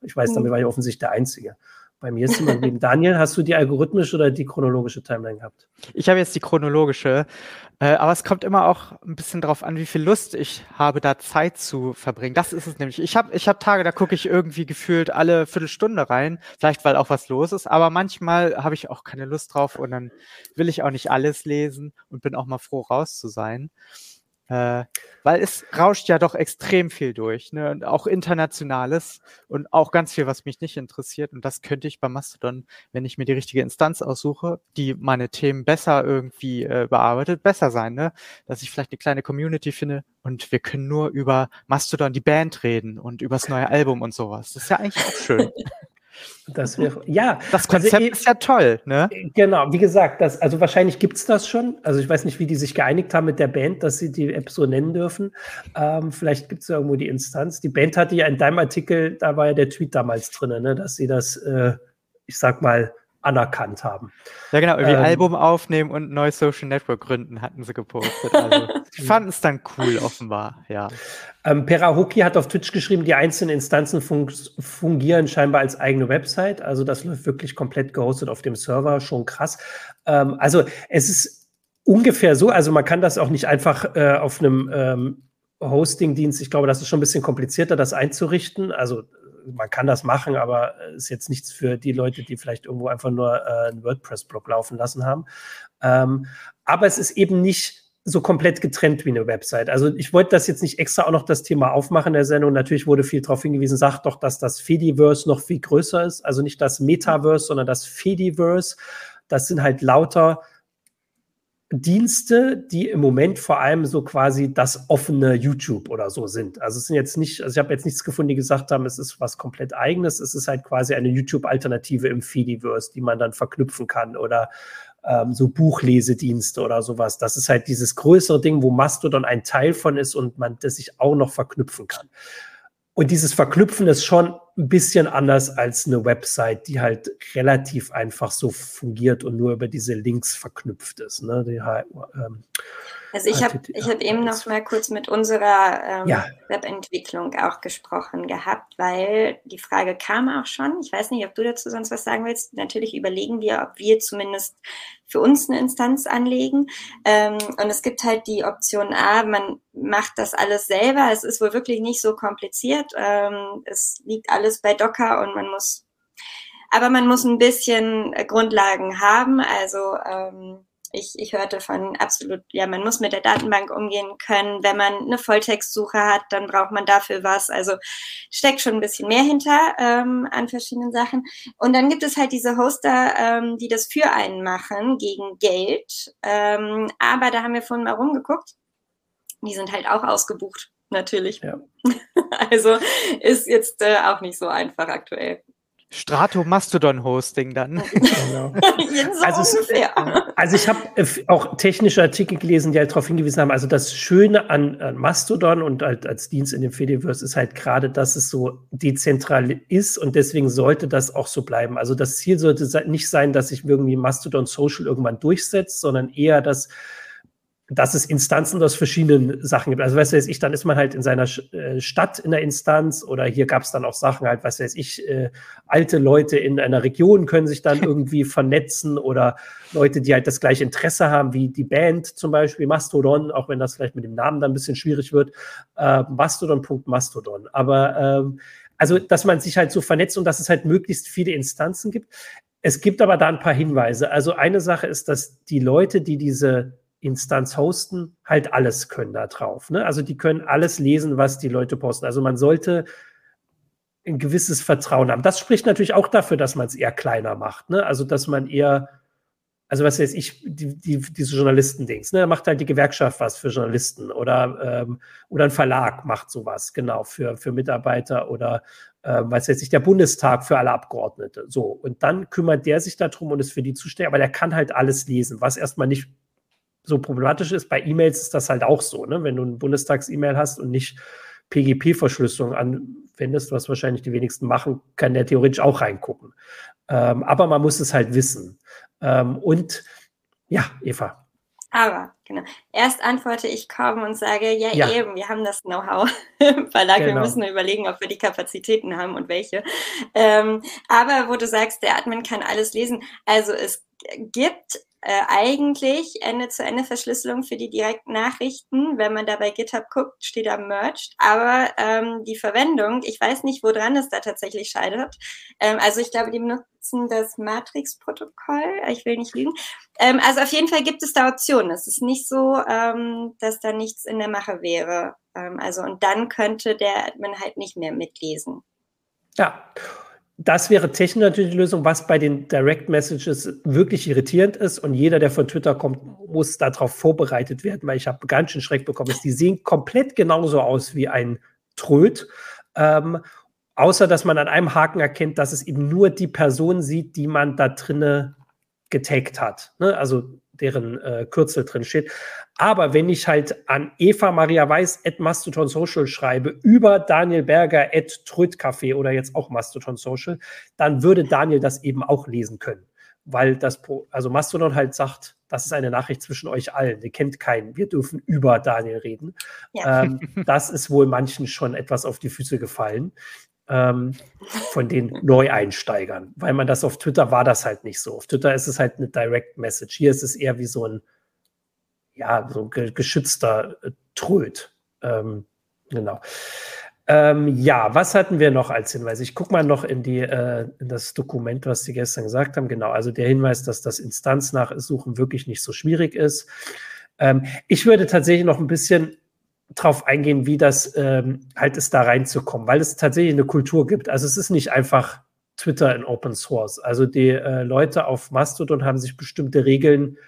Ich weiß, damit war ich offensichtlich der Einzige. Bei mir ist immer neben Daniel. Hast du die algorithmische oder die chronologische Timeline gehabt? Ich habe jetzt die chronologische. Aber es kommt immer auch ein bisschen drauf an, wie viel Lust ich habe, da Zeit zu verbringen. Das ist es nämlich. Ich hab Tage, da gucke ich irgendwie gefühlt alle Viertelstunde rein. Vielleicht, weil auch was los ist. Aber manchmal habe ich auch keine Lust drauf. Und dann will ich auch nicht alles lesen und bin auch mal froh, raus zu sein. Weil es rauscht ja doch extrem viel durch, ne? Und auch Internationales und auch ganz viel, was mich nicht interessiert. Und das könnte ich bei Mastodon, wenn ich mir die richtige Instanz aussuche, die meine Themen besser irgendwie bearbeitet, besser sein, ne? Dass ich vielleicht eine kleine Community finde und wir können nur über Mastodon, die Band, reden und über das neue Album und sowas. Das ist ja eigentlich auch schön. Das Konzept ist ja toll, ne? Genau, wie gesagt, also wahrscheinlich gibt es das schon. Also ich weiß nicht, wie die sich geeinigt haben mit der Band, dass sie die App so nennen dürfen. Vielleicht gibt es ja irgendwo die Instanz. Die Band hatte ja in deinem Artikel, da war ja der Tweet damals drin, ne, dass sie das, ich sag mal, anerkannt haben. Ja genau, irgendwie Album aufnehmen und ein neues Social Network gründen, hatten sie gepostet. Also, die fanden es dann cool, offenbar, ja. Perahuki hat auf Twitch geschrieben, die einzelnen Instanzen fungieren scheinbar als eigene Website. Also das läuft wirklich komplett gehostet auf dem Server, schon krass. Also es ist ungefähr so, also man kann das auch nicht einfach auf einem Hosting-Dienst, ich glaube, das ist schon ein bisschen komplizierter, das einzurichten, also man kann das machen, aber ist jetzt nichts für die Leute, die vielleicht irgendwo einfach nur einen WordPress-Blog laufen lassen haben. Aber es ist eben nicht so komplett getrennt wie eine Website. Also ich wollte das jetzt nicht extra auch noch das Thema aufmachen in der Sendung. Natürlich wurde viel darauf hingewiesen, sagt doch, dass das Fediverse noch viel größer ist. Also nicht das Metaverse, sondern das Fediverse. Das sind halt lauter Dienste, die im Moment vor allem so quasi das offene YouTube oder so sind. Also es sind jetzt nicht, also ich habe jetzt nichts gefunden, die gesagt haben, es ist was komplett Eigenes. Es ist halt quasi eine YouTube-Alternative im Fediverse, die man dann verknüpfen kann oder so Buchlesedienste oder sowas. Das ist halt dieses größere Ding, wo Mastodon ein Teil von ist und man das sich auch noch verknüpfen kann. Und dieses Verknüpfen ist schon ein bisschen anders als eine Website, die halt relativ einfach so fungiert und nur über diese Links verknüpft ist. Ne? Also ich hab eben noch mal kurz mit unserer Webentwicklung auch gesprochen gehabt, weil die Frage kam auch schon. Ich weiß nicht, ob du dazu sonst was sagen willst. Natürlich überlegen wir, ob wir zumindest für uns eine Instanz anlegen. Und es gibt halt die Option A, man macht das alles selber. Es ist wohl wirklich nicht so kompliziert. Es liegt alles bei Docker und man muss ein bisschen Grundlagen haben. Also ich hörte von absolut, ja, man muss mit der Datenbank umgehen können. Wenn man eine Volltextsuche hat, dann braucht man dafür was. Also steckt schon ein bisschen mehr hinter an verschiedenen Sachen. Und dann gibt es halt diese Hoster, die das für einen machen, gegen Geld. Aber da haben wir vorhin mal rumgeguckt. Die sind halt auch ausgebucht, natürlich. Ja. Also ist jetzt auch nicht so einfach aktuell. Strato-Mastodon-Hosting dann. Genau. Also ich habe auch technische Artikel gelesen, die halt darauf hingewiesen haben, also das Schöne an Mastodon und halt als Dienst in dem Fediverse ist halt gerade, dass es so dezentral ist und deswegen sollte das auch so bleiben. Also das Ziel sollte nicht sein, dass sich irgendwie Mastodon Social irgendwann durchsetzt, sondern eher, dass es Instanzen aus verschiedenen Sachen gibt. Also, dann ist man halt in seiner Stadt in der Instanz oder hier gab es dann auch Sachen halt, alte Leute in einer Region können sich dann irgendwie vernetzen oder Leute, die halt das gleiche Interesse haben wie die Band zum Beispiel, Mastodon, auch wenn das vielleicht mit dem Namen dann ein bisschen schwierig wird, Mastodon. Aber also, dass man sich halt so vernetzt und dass es halt möglichst viele Instanzen gibt. Es gibt aber da ein paar Hinweise. Also eine Sache ist, dass die Leute, die diese Instanz hosten, halt alles können da drauf. Ne? Also die können alles lesen, was die Leute posten. Also man sollte ein gewisses Vertrauen haben. Das spricht natürlich auch dafür, dass man es eher kleiner macht. Ne? Also dass man eher, diese Journalisten-Dings, ne? Da macht halt die Gewerkschaft was für Journalisten oder ein Verlag macht sowas, genau, für Mitarbeiter oder der Bundestag für alle Abgeordnete. So. Und dann kümmert der sich darum und ist für die zuständig, aber der kann halt alles lesen, was erstmal nicht so problematisch ist. Bei E-Mails ist das halt auch so, ne? Wenn du ein Bundestags-E-Mail hast und nicht PGP-Verschlüsselung anwendest, was wahrscheinlich die wenigsten machen, kann der theoretisch auch reingucken. Aber man muss es halt wissen. Und ja, Eva. Aber, Genau. Erst antworte ich Corben und sage, ja, eben, wir haben das Know-how im Verlag, genau. Wir müssen nur überlegen, ob wir die Kapazitäten haben und welche. Aber wo du sagst, der Admin kann alles lesen, also es gibt eigentlich Ende-zu-Ende-Verschlüsselung für die direkten Nachrichten. Wenn man da bei GitHub guckt, steht da Merged. Aber die Verwendung, ich weiß nicht, woran es da tatsächlich scheitert. Also ich glaube, die benutzen das Matrix-Protokoll. Ich will nicht lügen. Also auf jeden Fall gibt es da Optionen. Es ist nicht so, dass da nichts in der Mache wäre. Also und dann könnte der Admin halt nicht mehr mitlesen. Ja. Das wäre technisch natürlich die Lösung, was bei den Direct Messages wirklich irritierend ist. Und jeder, der von Twitter kommt, muss darauf vorbereitet werden, weil ich habe ganz schön Schreck bekommen. Die sehen komplett genauso aus wie ein Tröt. Außer, dass man an einem Haken erkennt, dass es eben nur die Person sieht, die man da drinne getaggt hat. Ne? Also deren Kürzel drin steht. Aber wenn ich halt an Eva Maria Weiß @Mastodon Social schreibe, über Daniel Berger @Tröt-Café oder jetzt auch Mastodon Social, dann würde Daniel das eben auch lesen können. Weil das, also Mastodon halt sagt, das ist eine Nachricht zwischen euch allen. Ihr kennt keinen. Wir dürfen über Daniel reden. Ja. Das ist wohl manchen schon etwas auf die Füße gefallen. Von den Neueinsteigern, weil man das auf Twitter war das halt nicht so. Auf Twitter ist es halt eine Direct Message. Hier ist es eher wie so ein, ja, so ein geschützter Tröd. Genau. Ja, was hatten wir noch als Hinweis? Ich gucke mal noch in die in das Dokument, was Sie gestern gesagt haben. Genau, also der Hinweis, dass das Instanznachsuchen wirklich nicht so schwierig ist. Ich würde tatsächlich noch ein bisschen drauf eingehen, wie das halt ist, da reinzukommen, weil es tatsächlich eine Kultur gibt. Also es ist nicht einfach Twitter in Open Source. Also die Leute auf Mastodon haben sich bestimmte Regeln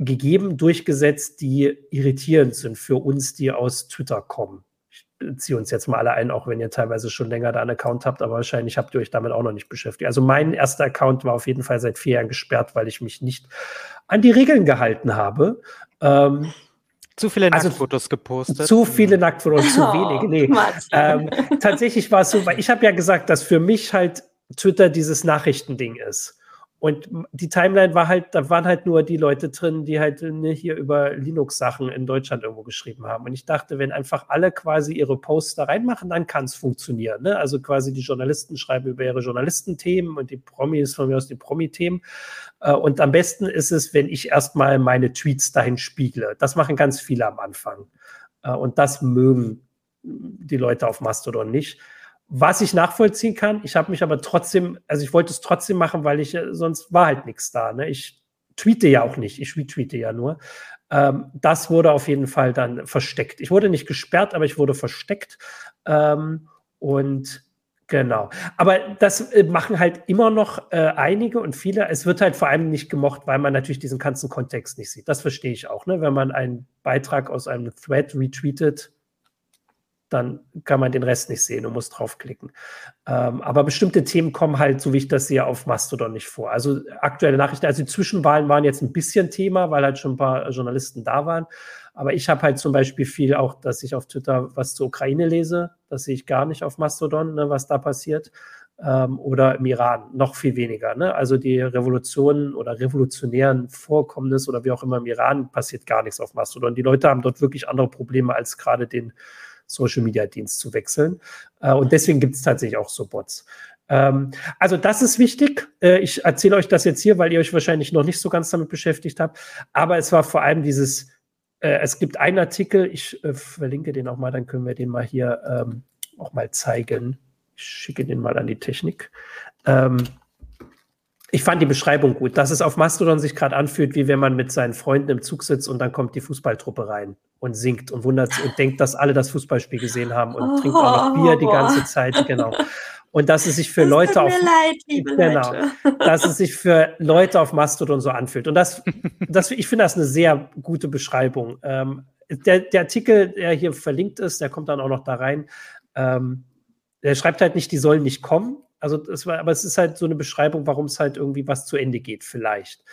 gegeben, durchgesetzt, die irritierend sind für uns, die aus Twitter kommen. Ich ziehe uns jetzt mal alle ein, auch wenn ihr teilweise schon länger da einen Account habt, aber wahrscheinlich habt ihr euch damit auch noch nicht beschäftigt. Also mein erster Account war auf jeden Fall seit 4 Jahren gesperrt, weil ich mich nicht an die Regeln gehalten habe. Zu viele Nacktfotos gepostet. Zu viele Nacktfotos, zu wenige. Nee. Tatsächlich war es so, weil ich habe ja gesagt, dass für mich halt Twitter dieses Nachrichtending ist. Und die Timeline war halt, da waren halt nur die Leute drin, die halt hier über Linux-Sachen in Deutschland irgendwo geschrieben haben. Und ich dachte, wenn einfach alle quasi ihre Posts da reinmachen, dann kann es funktionieren. Ne? Also quasi die Journalisten schreiben über ihre Journalistenthemen und die Promis von mir aus die Promi-Themen. Und am besten ist es, wenn ich erstmal meine Tweets dahin spiegle. Das machen ganz viele am Anfang. Und das mögen die Leute auf Mastodon nicht. Was ich nachvollziehen kann, ich habe mich aber trotzdem, also ich wollte es trotzdem machen, weil ich, sonst war halt nichts da. Ne? Ich tweete ja auch nicht, ich retweete ja nur. Das wurde auf jeden Fall dann versteckt. Ich wurde nicht gesperrt, aber ich wurde versteckt. Und genau. Aber das machen halt immer noch einige und viele. Es wird halt vor allem nicht gemocht, weil man natürlich diesen ganzen Kontext nicht sieht. Das verstehe ich auch. Ne? Wenn man einen Beitrag aus einem Thread retweetet, dann kann man den Rest nicht sehen und muss draufklicken. Aber bestimmte Themen kommen halt, so wie ich das sehe, auf Mastodon nicht vor. Also aktuelle Nachrichten, also die Zwischenwahlen waren jetzt ein bisschen Thema, weil halt schon ein paar Journalisten da waren. Aber ich habe halt zum Beispiel viel auch, dass ich auf Twitter was zur Ukraine lese. Das sehe ich gar nicht auf Mastodon, ne, was da passiert. Oder im Iran, noch viel weniger. Ne? Also die Revolutionen oder revolutionären Vorkommnisse oder wie auch immer im Iran passiert gar nichts auf Mastodon. Die Leute haben dort wirklich andere Probleme als gerade den Social-Media-Dienst zu wechseln. Und deswegen gibt es tatsächlich auch so Bots. Also das ist wichtig. Ich erzähle euch das jetzt hier, weil ihr euch wahrscheinlich noch nicht so ganz damit beschäftigt habt. Aber es war vor allem dieses, es gibt einen Artikel, ich verlinke den auch mal, dann können wir den mal hier auch mal zeigen. Ich schicke den mal an die Technik. Ich fand die Beschreibung gut, dass es auf Mastodon sich gerade anfühlt, wie wenn man mit seinen Freunden im Zug sitzt und dann kommt die Fußballtruppe rein und singt und wundert sich und denkt, dass alle das Fußballspiel gesehen haben und trinkt auch noch Bier die ganze Zeit, genau. Und dass es sich für Leute auf Mastodon so anfühlt. Und das ich finde das eine sehr gute Beschreibung. Der Artikel, der hier verlinkt ist, der kommt dann auch noch da rein. Der schreibt halt nicht, die sollen nicht kommen. Also aber es ist halt so eine Beschreibung, warum es halt irgendwie was zu Ende geht, vielleicht.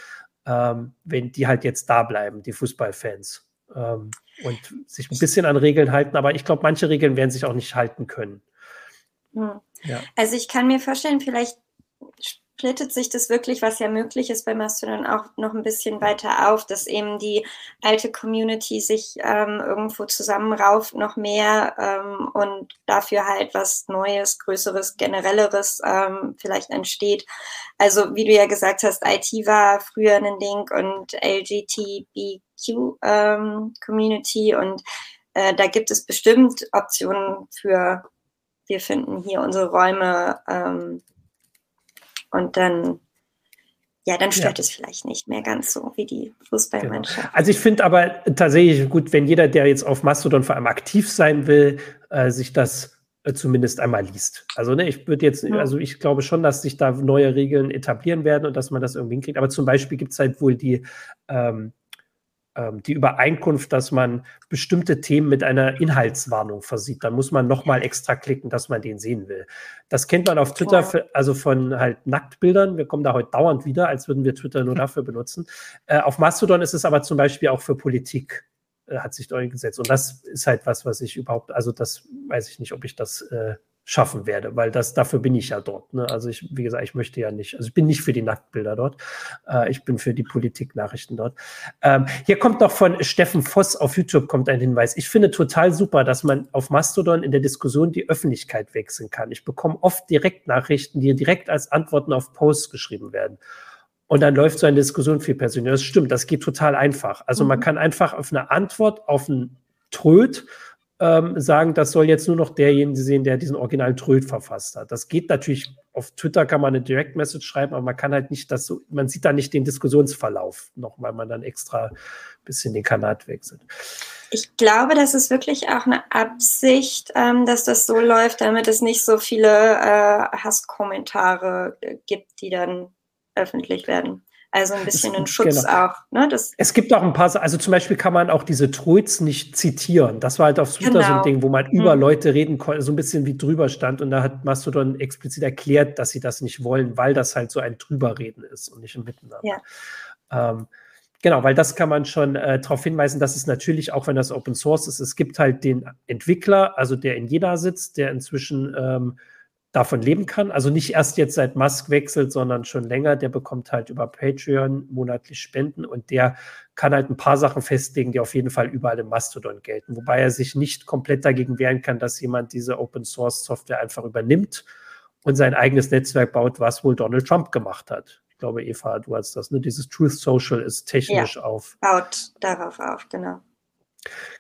Wenn die halt jetzt da bleiben, die Fußballfans. Und sich ein bisschen an Regeln halten, aber ich glaube, manche Regeln werden sich auch nicht halten können. Ja. Also ich kann mir vorstellen, vielleicht splittet sich das wirklich, was ja möglich ist bei Mastodon, auch noch ein bisschen weiter auf, dass eben die alte Community sich irgendwo zusammenrauft noch mehr und dafür halt was Neues, Größeres, Generelleres vielleicht entsteht. Also wie du ja gesagt hast, IT war früher ein Ding und LGBTQ Community und da gibt es bestimmt Optionen für, wir finden hier unsere Räume und dann, ja, dann stört es vielleicht nicht mehr ganz so wie die Fußballmannschaft. Genau. Also ich finde aber tatsächlich gut, wenn jeder, der jetzt auf Mastodon vor allem aktiv sein will, sich das zumindest einmal liest. Also ne, ich würde jetzt, also ich glaube schon, dass sich da neue Regeln etablieren werden und dass man das irgendwie hinkriegt. Aber zum Beispiel gibt es halt wohl die Übereinkunft, dass man bestimmte Themen mit einer Inhaltswarnung versieht. Dann muss man nochmal extra klicken, dass man den sehen will. Das kennt man auf Twitter, also von halt Nacktbildern. Wir kommen da heute dauernd wieder, als würden wir Twitter nur dafür benutzen. Auf Mastodon ist es aber zum Beispiel auch für Politik, hat sich da gesetzt. Und das ist halt was ich überhaupt, also das weiß ich nicht, ob ich das schaffen werde, weil dafür bin ich ja dort. Ne? Also ich, wie gesagt, ich möchte ja nicht, also ich bin nicht für die Nacktbilder dort. Ich bin für die Politiknachrichten dort. Hier kommt noch von Steffen Voss auf YouTube kommt ein Hinweis. Ich finde total super, dass man auf Mastodon in der Diskussion die Öffentlichkeit wechseln kann. Ich bekomme oft Direktnachrichten, die direkt als Antworten auf Posts geschrieben werden. Und dann läuft so eine Diskussion viel persönlicher. Das stimmt, das geht total einfach. Also man kann einfach auf eine Antwort, auf einen Tröd sagen, das soll jetzt nur noch derjenige sehen, der diesen originalen Tröd verfasst hat. Das geht natürlich, auf Twitter kann man eine Direct Message schreiben, aber man kann halt nicht das so, man sieht da nicht den Diskussionsverlauf noch, weil man dann extra ein bisschen den Kanal wechselt. Ich glaube, das ist wirklich auch eine Absicht, dass das so läuft, damit es nicht so viele Hasskommentare gibt, die dann öffentlich werden. Also ein bisschen einen Schutz auch. Ne? Das es gibt auch ein paar, also zum Beispiel kann man auch diese Tröts nicht zitieren. Das war halt auf Twitter so ein Ding, wo man über Leute reden konnte, so ein bisschen wie drüber stand. Und da hat Mastodon explizit erklärt, dass sie das nicht wollen, weil das halt so ein Drüberreden ist und nicht im Miteinander. Ja. Genau, weil das kann man schon darauf hinweisen, dass es natürlich, auch wenn das Open Source ist, es gibt halt den Entwickler, also der in Jena sitzt, der inzwischen davon leben kann, also nicht erst jetzt seit Musk wechselt, sondern schon länger, der bekommt halt über Patreon monatlich Spenden und der kann halt ein paar Sachen festlegen, die auf jeden Fall überall im Mastodon gelten, wobei er sich nicht komplett dagegen wehren kann, dass jemand diese Open-Source-Software einfach übernimmt und sein eigenes Netzwerk baut, was wohl Donald Trump gemacht hat. Ich glaube, Eva, du hast das, ne? Dieses Truth Social ist technisch auf. Baut darauf auf, genau.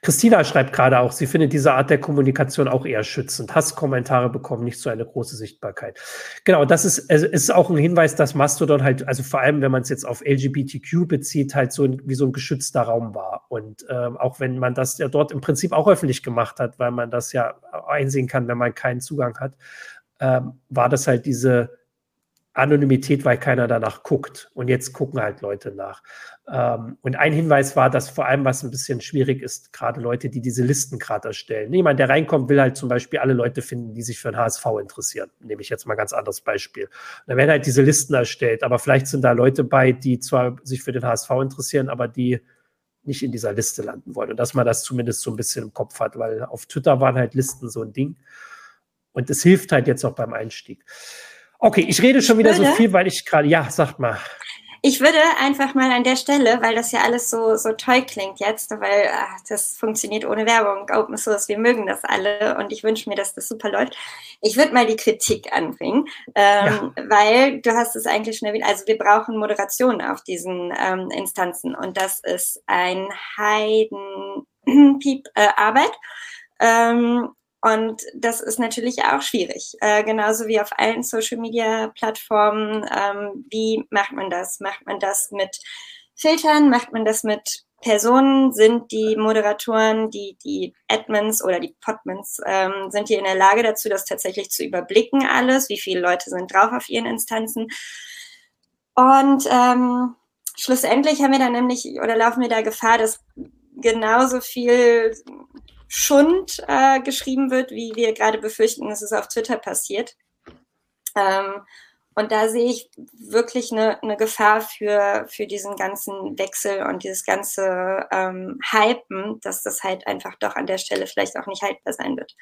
Christina schreibt gerade auch, sie findet diese Art der Kommunikation auch eher schützend. Hasskommentare bekommen nicht so eine große Sichtbarkeit. Genau, das ist auch ein Hinweis, dass Mastodon halt, also vor allem, wenn man es jetzt auf LGBTQ bezieht, halt so ein geschützter Raum war. Und auch wenn man das ja dort im Prinzip auch öffentlich gemacht hat, weil man das ja einsehen kann, wenn man keinen Zugang hat, war das halt diese Anonymität, weil keiner danach guckt. Und jetzt gucken halt Leute nach. Und ein Hinweis war, dass vor allem, was ein bisschen schwierig ist, gerade Leute, die diese Listen gerade erstellen. Jemand, der reinkommt, will halt zum Beispiel alle Leute finden, die sich für den HSV interessieren. Nehme ich jetzt mal ein ganz anderes Beispiel. Und dann werden halt diese Listen erstellt, aber vielleicht sind da Leute bei, die zwar sich für den HSV interessieren, aber die nicht in dieser Liste landen wollen. Und dass man das zumindest so ein bisschen im Kopf hat, weil auf Twitter waren halt Listen so ein Ding. Und es hilft halt jetzt auch beim Einstieg. Okay, ich rede schon wieder so viel, weil ich gerade, sagt mal. Ich würde einfach mal an der Stelle, weil das ja alles so toll klingt jetzt, weil das funktioniert ohne Werbung, Open Source, wir mögen das alle und ich wünsche mir, dass das super läuft. Ich würde mal die Kritik anbringen, weil du hast es eigentlich schon erwähnt, also wir brauchen Moderation auf diesen Instanzen und das ist ein Heidenarbeit. Und das ist natürlich auch schwierig, genauso wie auf allen Social-Media-Plattformen. Wie macht man das? Macht man das mit Filtern? Macht man das mit Personen? Sind die Moderatoren, die Admins oder die Podmins, sind die in der Lage dazu, das tatsächlich zu überblicken alles? Wie viele Leute sind drauf auf ihren Instanzen? Und schlussendlich haben wir da nämlich, oder laufen wir da Gefahr, dass genauso viel Schund geschrieben wird, wie wir gerade befürchten, dass es auf Twitter passiert. Und da sehe ich wirklich eine Gefahr für diesen ganzen Wechsel und dieses ganze Hypen, dass das halt einfach doch an der Stelle vielleicht auch nicht haltbar sein wird.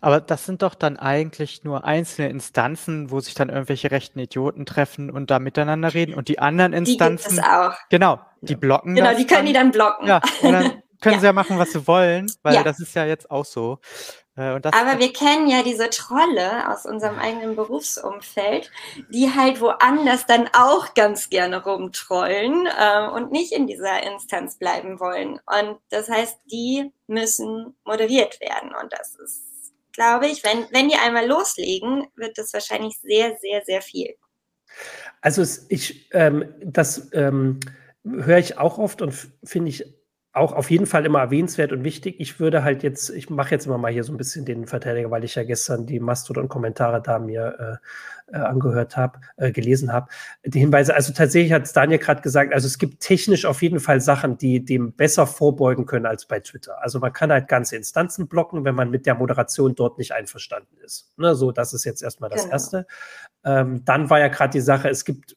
Aber das sind doch dann eigentlich nur einzelne Instanzen, wo sich dann irgendwelche rechten Idioten treffen und da miteinander reden. Und die anderen Instanzen, die gibt es auch. Genau, die blocken. Genau, das die können dann, die dann blocken. Ja, und dann können sie ja machen, was sie wollen, weil das ist ja jetzt auch so. Und das aber wir kennen ja diese Trolle aus unserem eigenen Berufsumfeld, die halt woanders dann auch ganz gerne rumtrollen und nicht in dieser Instanz bleiben wollen. Und das heißt, die müssen moderiert werden. Und das ist, glaube ich, wenn die einmal loslegen, wird das wahrscheinlich sehr, sehr, sehr viel. Also das höre ich auch oft und finde ich auch auf jeden Fall immer erwähnenswert und wichtig. Ich mache jetzt immer mal hier so ein bisschen den Verteidiger, weil ich ja gestern die Mastodon-Kommentare da mir gelesen habe. Die Hinweise, also tatsächlich hat es Daniel gerade gesagt, also es gibt technisch auf jeden Fall Sachen, die dem besser vorbeugen können als bei Twitter. Also man kann halt ganze Instanzen blocken, wenn man mit der Moderation dort nicht einverstanden ist. Ne, so, das ist jetzt erstmal das Erste. Dann war ja gerade die Sache, es gibt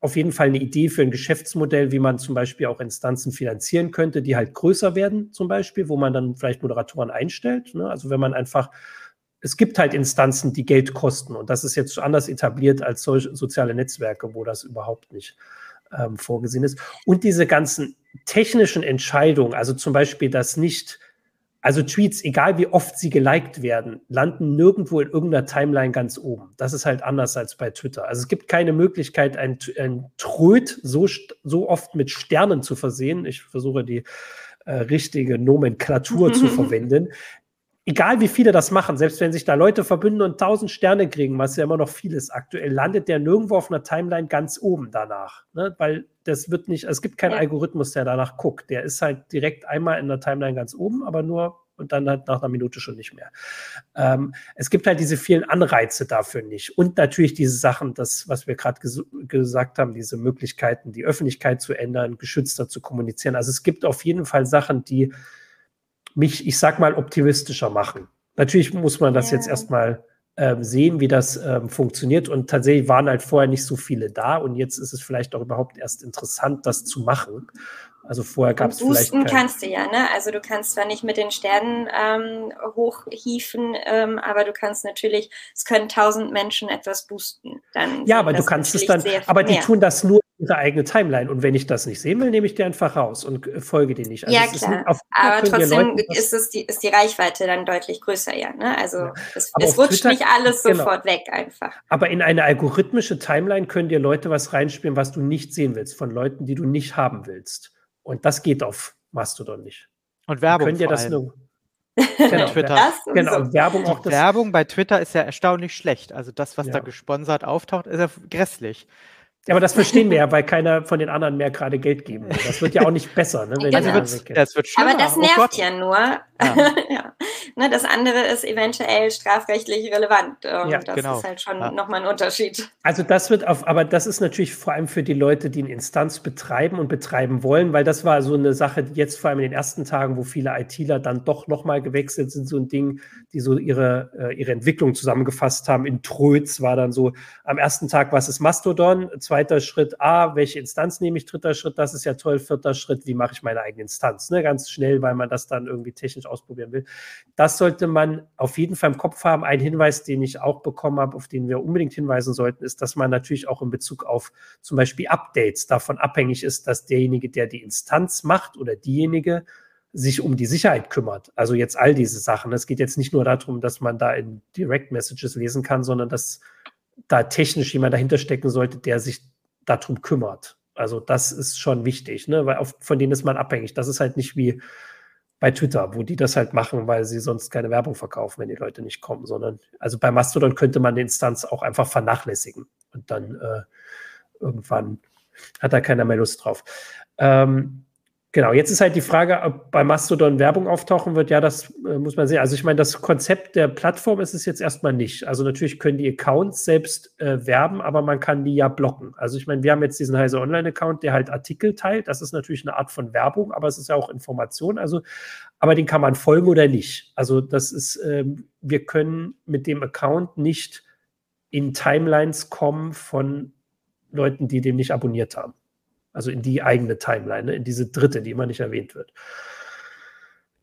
auf jeden Fall eine Idee für ein Geschäftsmodell, wie man zum Beispiel auch Instanzen finanzieren könnte, die halt größer werden zum Beispiel, wo man dann vielleicht Moderatoren einstellt. Ne? Also wenn man einfach, es gibt halt Instanzen, die Geld kosten und das ist jetzt anders etabliert als soziale Netzwerke, wo das überhaupt nicht vorgesehen ist. Und diese ganzen technischen Entscheidungen, also zum Beispiel das nicht, also Tweets, egal wie oft sie geliked werden, landen nirgendwo in irgendeiner Timeline ganz oben. Das ist halt anders als bei Twitter. Also es gibt keine Möglichkeit, ein Tröt so oft mit Sternen zu versehen. Ich versuche die richtige Nomenklatur zu verwenden. Egal wie viele das machen, selbst wenn sich da Leute verbünden und 1000 Sterne kriegen, was ja immer noch viel ist aktuell, landet der nirgendwo auf einer Timeline ganz oben danach. Ne? Weil das wird nicht, es gibt keinen Algorithmus, der danach guckt. Der ist halt direkt einmal in der Timeline ganz oben, aber nur und dann halt nach einer Minute schon nicht mehr. Es gibt halt diese vielen Anreize dafür nicht. Und natürlich diese Sachen, das, was wir gerade gesagt haben, diese Möglichkeiten, die Öffentlichkeit zu ändern, geschützter zu kommunizieren. Also es gibt auf jeden Fall Sachen, die mich, ich sag mal, optimistischer machen. Natürlich muss man das jetzt erstmal sehen, wie das funktioniert. Und tatsächlich waren halt vorher nicht so viele da. Und jetzt ist es vielleicht auch überhaupt erst interessant, das zu machen. Also vorher gab es vielleicht... Boosten kannst du ja, ne? Also du kannst zwar nicht mit den Sternen hochhieven, aber du kannst natürlich, es können 1000 Menschen etwas boosten. Dann ja, aber du kannst es dann... Aber die tun das nur ihre eigene Timeline. Und wenn ich das nicht sehen will, nehme ich die einfach raus und folge denen nicht. Also ja, klar. Aber trotzdem ist die Reichweite dann deutlich größer, ja. Ne? Also es rutscht Twitter, nicht alles sofort weg einfach. Aber in eine algorithmische Timeline können dir Leute was reinspielen, was du nicht sehen willst, von Leuten, die du nicht haben willst. Und das geht auf Mastodon nicht. Und Werbung könnt ihr das nur... Genau, Twitter. Genau, Werbung auch. Werbung bei Twitter ist ja erstaunlich schlecht. Also das, was da gesponsert auftaucht, ist ja grässlich. Ja, aber das verstehen wir ja, weil keiner von den anderen mehr gerade Geld geben will. Das wird ja auch nicht besser. Ne, wenn das wird schlimmer. Aber das nervt nur. Ja. Ne, das andere ist eventuell strafrechtlich relevant. Ja, das ist halt schon nochmal ein Unterschied. Also das wird aber das ist natürlich vor allem für die Leute, die eine Instanz betreiben und betreiben wollen, weil das war so eine Sache, die jetzt vor allem in den ersten Tagen, wo viele ITler dann doch nochmal gewechselt sind, so ein Ding, die so ihre Entwicklung zusammengefasst haben. In Tröts war dann so, am ersten Tag, was ist Mastodon? Zweiter Schritt, welche Instanz nehme ich? Dritter Schritt, das ist ja toll. Vierter Schritt, wie mache ich meine eigene Instanz? Ne? Ganz schnell, weil man das dann irgendwie technisch ausprobieren will. Das sollte man auf jeden Fall im Kopf haben. Ein Hinweis, den ich auch bekommen habe, auf den wir unbedingt hinweisen sollten, ist, dass man natürlich auch in Bezug auf zum Beispiel Updates davon abhängig ist, dass derjenige, der die Instanz macht oder diejenige, sich um die Sicherheit kümmert. Also jetzt all diese Sachen. Es geht jetzt nicht nur darum, dass man da in Direct Messages lesen kann, sondern dass da technisch jemand dahinter stecken sollte, der sich darum kümmert. Also das ist schon wichtig, ne? Weil von denen ist man abhängig. Das ist halt nicht wie bei Twitter, wo die das halt machen, weil sie sonst keine Werbung verkaufen, wenn die Leute nicht kommen, sondern also bei Mastodon könnte man die Instanz auch einfach vernachlässigen und dann irgendwann hat da keiner mehr Lust drauf. Genau, jetzt ist halt die Frage, ob bei Mastodon Werbung auftauchen wird. Ja, das muss man sehen. Also ich meine, das Konzept der Plattform ist es jetzt erstmal nicht. Also natürlich können die Accounts selbst werben, aber man kann die ja blocken. Also ich meine, wir haben jetzt diesen Heise Online-Account, der halt Artikel teilt. Das ist natürlich eine Art von Werbung, aber es ist ja auch Information. Also, aber den kann man folgen oder nicht. Also das ist, wir können mit dem Account nicht in Timelines kommen von Leuten, die dem nicht abonniert haben. Also in die eigene Timeline, in diese dritte, die immer nicht erwähnt wird.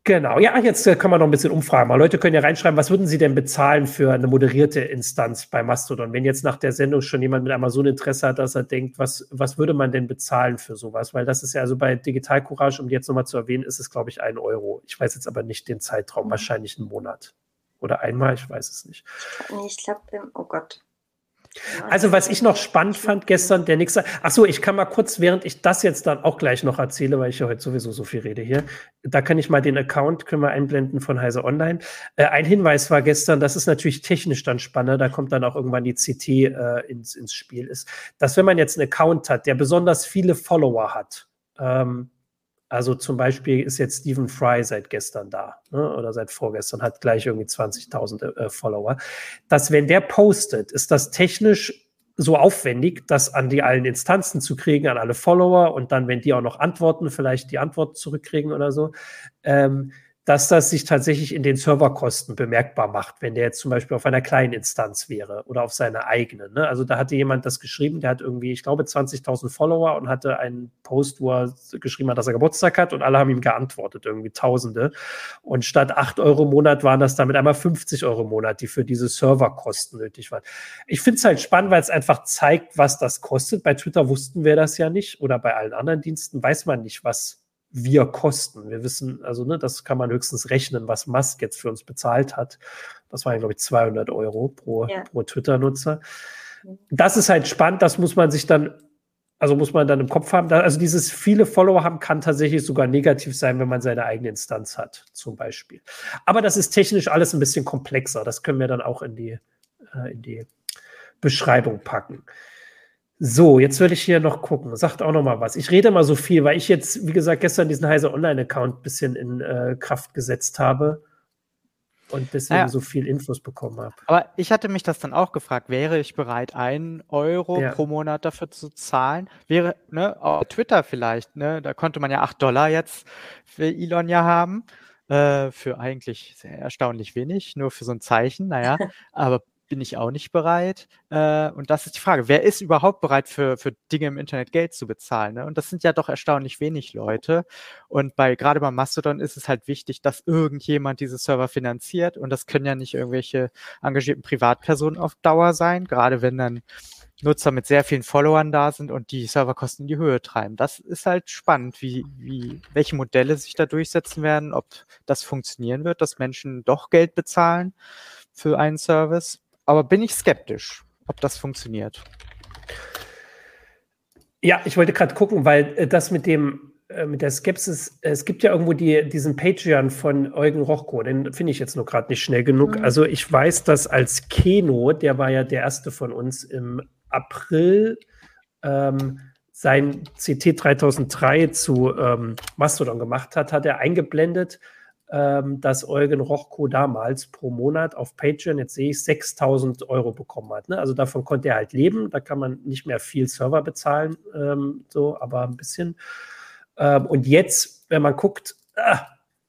Genau, ja, jetzt kann man noch ein bisschen umfragen. Aber Leute können ja reinschreiben, was würden Sie denn bezahlen für eine moderierte Instanz bei Mastodon? Wenn jetzt nach der Sendung schon jemand mit einmal so ein Interesse hat, dass er denkt, was würde man denn bezahlen für sowas? Weil das ist ja, also bei Digital Courage, um jetzt nochmal zu erwähnen, ist es, glaube ich, 1 Euro. Ich weiß jetzt aber nicht den Zeitraum, wahrscheinlich einen Monat. Oder einmal, ich weiß es nicht. Ich glaube, oh Gott. Also was ich noch spannend fand gestern, der nächste, achso, ich kann mal kurz, während ich das jetzt dann auch gleich noch erzähle, weil ich ja heute sowieso so viel rede hier, da kann ich mal den Account, können wir einblenden, von Heise Online. Ein Hinweis war gestern, das ist natürlich technisch dann spannender, da kommt dann auch irgendwann die CT ins Spiel, ist, dass wenn man jetzt einen Account hat, der besonders viele Follower hat, also zum Beispiel ist jetzt Stephen Fry seit gestern da, ne, oder seit vorgestern, hat gleich irgendwie 20.000 Follower. Dass, wenn der postet, ist das technisch so aufwendig, das an die allen Instanzen zu kriegen, an alle Follower, und dann, wenn die auch noch antworten, vielleicht die Antwort zurückkriegen oder so, dass das sich tatsächlich in den Serverkosten bemerkbar macht, wenn der jetzt zum Beispiel auf einer kleinen Instanz wäre oder auf seiner eigenen. Ne? Also da hatte jemand das geschrieben, der hat irgendwie, ich glaube, 20.000 Follower und hatte einen Post, wo er geschrieben hat, dass er Geburtstag hat, und alle haben ihm geantwortet, irgendwie Tausende. Und statt 8 Euro im Monat waren das damit einmal 50 Euro im Monat, die für diese Serverkosten nötig waren. Ich finde es halt spannend, weil es einfach zeigt, was das kostet. Bei Twitter wussten wir das ja nicht, oder bei allen anderen Diensten weiß man nicht, was wir kosten. Wir wissen, also ne, das kann man höchstens rechnen, was Musk jetzt für uns bezahlt hat. Das waren, glaube ich, 200 Euro pro Twitter-Nutzer. Das ist halt spannend, das muss man sich dann, also muss man dann im Kopf haben. Also dieses viele Follower haben kann tatsächlich sogar negativ sein, wenn man seine eigene Instanz hat, zum Beispiel. Aber das ist technisch alles ein bisschen komplexer. Das können wir dann auch in die Beschreibung packen. So, jetzt würde ich hier noch gucken. Sagt auch noch mal was. Ich rede mal so viel, weil ich jetzt, wie gesagt, gestern diesen Heise Online-Account ein bisschen in Kraft gesetzt habe und deswegen so viel Infos bekommen habe. Aber ich hatte mich das dann auch gefragt, wäre ich bereit, 1 Euro pro Monat dafür zu zahlen? Wäre, ne, auf Twitter vielleicht, ne, da konnte man ja $8 jetzt für Elon ja haben, für eigentlich sehr erstaunlich wenig, nur für so ein Zeichen, naja, aber bin ich auch nicht bereit. Und das ist die Frage, wer ist überhaupt bereit, für Dinge im Internet Geld zu bezahlen? Ne? Und das sind ja doch erstaunlich wenig Leute. Und gerade bei Mastodon ist es halt wichtig, dass irgendjemand diese Server finanziert. Und das können ja nicht irgendwelche engagierten Privatpersonen auf Dauer sein, gerade wenn dann Nutzer mit sehr vielen Followern da sind und die Serverkosten in die Höhe treiben. Das ist halt spannend, welche Modelle sich da durchsetzen werden, ob das funktionieren wird, dass Menschen doch Geld bezahlen für einen Service. Aber bin ich skeptisch, ob das funktioniert. Ja, ich wollte gerade gucken, weil das mit der Skepsis, es gibt ja irgendwo diesen Patreon von Eugen Rochko, den finde ich jetzt nur gerade nicht schnell genug. Also ich weiß, dass als Keno, der war ja der erste von uns im April, sein CT 3003 zu Mastodon gemacht hat er eingeblendet, dass Eugen Rochko damals pro Monat auf Patreon, jetzt sehe ich, 6.000 Euro bekommen hat. Ne? Also davon konnte er halt leben. Da kann man nicht mehr viel Server bezahlen, aber ein bisschen. Und jetzt, wenn man guckt,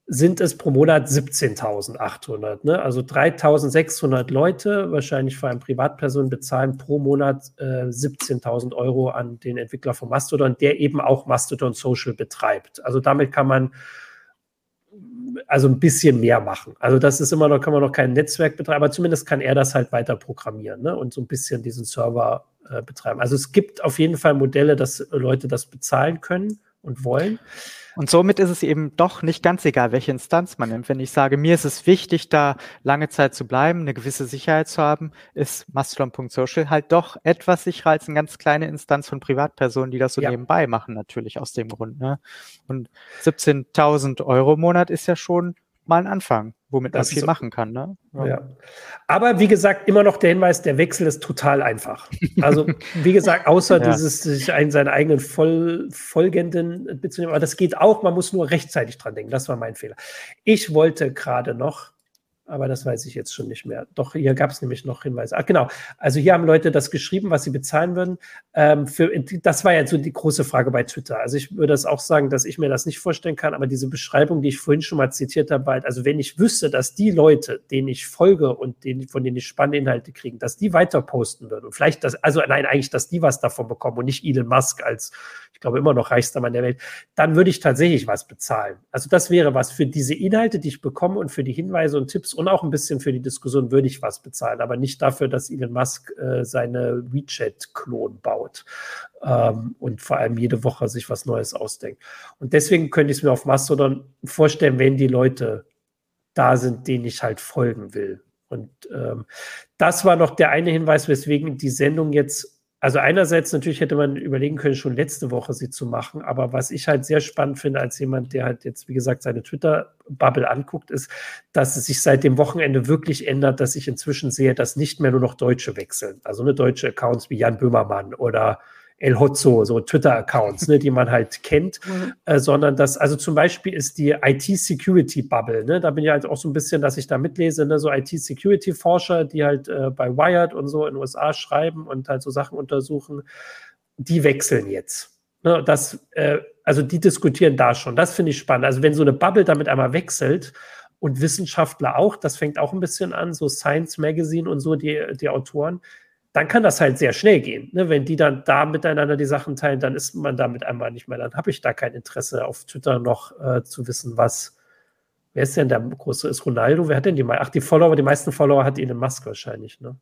sind es pro Monat 17.800. Ne? Also 3.600 Leute, wahrscheinlich vor allem Privatpersonen, bezahlen pro Monat 17.000 Euro an den Entwickler von Mastodon, der eben auch Mastodon Social betreibt. Also damit kann man ein bisschen mehr machen. Also das ist immer noch, kann man noch kein Netzwerk betreiben, aber zumindest kann er das halt weiter programmieren, ne? Und so ein bisschen diesen Server betreiben. Also es gibt auf jeden Fall Modelle, dass Leute das bezahlen können und wollen. Und somit ist es eben doch nicht ganz egal, welche Instanz man nimmt. Wenn ich sage, mir ist es wichtig, da lange Zeit zu bleiben, eine gewisse Sicherheit zu haben, ist Mastodon.social halt doch etwas sicherer als eine ganz kleine Instanz von Privatpersonen, die das so nebenbei machen, natürlich aus dem Grund. Ne? Und 17.000 Euro im Monat ist ja schon mal ein Anfang, womit man viel machen kann. Ne? Ja. Aber wie gesagt, immer noch der Hinweis, der Wechsel ist total einfach. Also wie gesagt, außer dieses, sich seinen eigenen Folgenden mitzunehmen, aber das geht auch, man muss nur rechtzeitig dran denken, das war mein Fehler. Ich wollte gerade noch Aber das weiß ich jetzt schon nicht mehr. Doch, hier gab es nämlich noch Hinweise. Ach genau, also hier haben Leute das geschrieben, was sie bezahlen würden. Das war ja so die große Frage bei Twitter. Also ich würde das auch sagen, dass ich mir das nicht vorstellen kann, aber diese Beschreibung, die ich vorhin schon mal zitiert habe, halt, also wenn ich wüsste, dass die Leute, denen ich folge und von denen ich spannende Inhalte kriege, dass die weiter posten würden. Und vielleicht, dass die was davon bekommen und nicht Elon Musk als, ich glaube, immer noch reichster Mann der Welt, dann würde ich tatsächlich was bezahlen. Also das wäre was für diese Inhalte, die ich bekomme und für die Hinweise und Tipps und auch ein bisschen für die Diskussion würde ich was bezahlen, aber nicht dafür, dass Elon Musk seine WeChat-Klon baut und vor allem jede Woche sich was Neues ausdenkt. Und deswegen könnte ich es mir auf Mastodon vorstellen, wenn die Leute da sind, denen ich halt folgen will. Und das war noch der eine Hinweis, weswegen die Sendung jetzt, also einerseits natürlich hätte man überlegen können, schon letzte Woche sie zu machen, aber was ich halt sehr spannend finde als jemand, der halt jetzt, wie gesagt, seine Twitter-Bubble anguckt, ist, dass es sich seit dem Wochenende wirklich ändert, dass ich inzwischen sehe, dass nicht mehr nur noch Deutsche wechseln. Also ne, deutsche Accounts wie Jan Böhmermann oder El Hotzo, so Twitter-Accounts, ne, die man halt kennt, sondern dass, also zum Beispiel ist die IT-Security-Bubble, ne, da bin ich halt auch so ein bisschen, dass ich da mitlese, ne, so IT-Security-Forscher, die halt bei Wired und so in den USA schreiben und halt so Sachen untersuchen, die wechseln jetzt. Ne, also die diskutieren da schon, das finde ich spannend. Also wenn so eine Bubble damit einmal wechselt und Wissenschaftler auch, das fängt auch ein bisschen an, so Science Magazine und so, die Autoren, dann kann das halt sehr schnell gehen. Ne? Wenn die dann da miteinander die Sachen teilen, dann ist man damit einmal nicht mehr. Dann habe ich da kein Interesse auf Twitter noch zu wissen, was. Wer ist denn der große? Ist Ronaldo? Wer hat denn die meisten? Ach, die meisten Follower hat Elon Musk wahrscheinlich. Ne?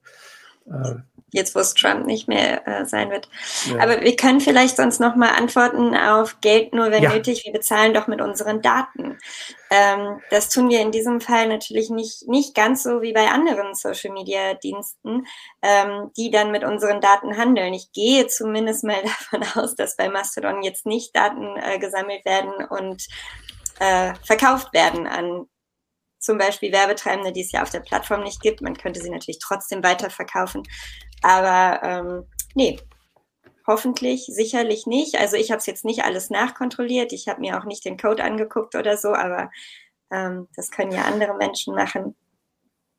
Jetzt, wo es Trump nicht mehr sein wird. Ja. Aber wir können vielleicht sonst nochmal antworten auf Geld nur, wenn nötig. Wir bezahlen doch mit unseren Daten. Das tun wir in diesem Fall natürlich nicht ganz so wie bei anderen Social-Media-Diensten, die dann mit unseren Daten handeln. Ich gehe zumindest mal davon aus, dass bei Mastodon jetzt nicht Daten gesammelt werden und verkauft werden an zum Beispiel Werbetreibende, die es ja auf der Plattform nicht gibt. Man könnte sie natürlich trotzdem weiterverkaufen. Aber nee, hoffentlich, sicherlich nicht. Also ich habe es jetzt nicht alles nachkontrolliert. Ich habe mir auch nicht den Code angeguckt oder so, aber das können ja andere Menschen machen.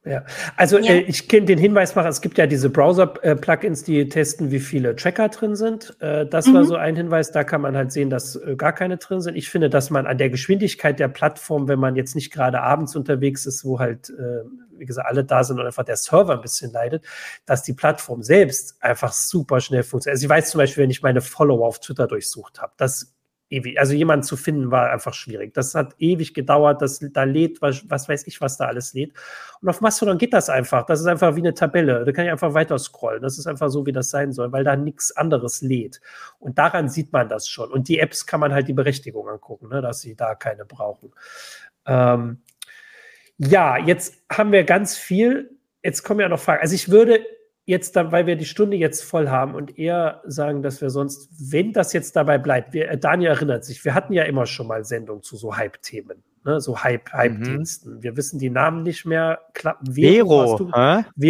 Ja, also ja. Ich kenne den Hinweismacher, es gibt ja diese Browser-Plugins, die testen, wie viele Tracker drin sind. Das war so ein Hinweis, da kann man halt sehen, dass gar keine drin sind. Ich finde, dass man an der Geschwindigkeit der Plattform, wenn man jetzt nicht gerade abends unterwegs ist, wo halt, wie gesagt, alle da sind und einfach der Server ein bisschen leidet, dass die Plattform selbst einfach super schnell funktioniert. Also ich weiß zum Beispiel, wenn ich meine Follower auf Twitter durchsucht habe, also jemanden zu finden war einfach schwierig. Das hat ewig gedauert, da lädt, was weiß ich, was da alles lädt. Und auf Mastodon geht das einfach. Das ist einfach wie eine Tabelle. Da kann ich einfach weiter scrollen. Das ist einfach so, wie das sein soll, weil da nichts anderes lädt. Und daran sieht man das schon. Und die Apps kann man halt die Berechtigung angucken, ne, dass sie da keine brauchen. Ja, jetzt haben wir ganz viel. Jetzt kommen ja noch Fragen. Also ich würde jetzt, weil wir die Stunde jetzt voll haben und eher sagen, dass wir sonst, wenn das jetzt dabei bleibt, Daniel erinnert sich, wir hatten ja immer schon mal Sendungen zu so Hype-Themen, ne? So Hype-Diensten. Wir wissen die Namen nicht mehr. Vero,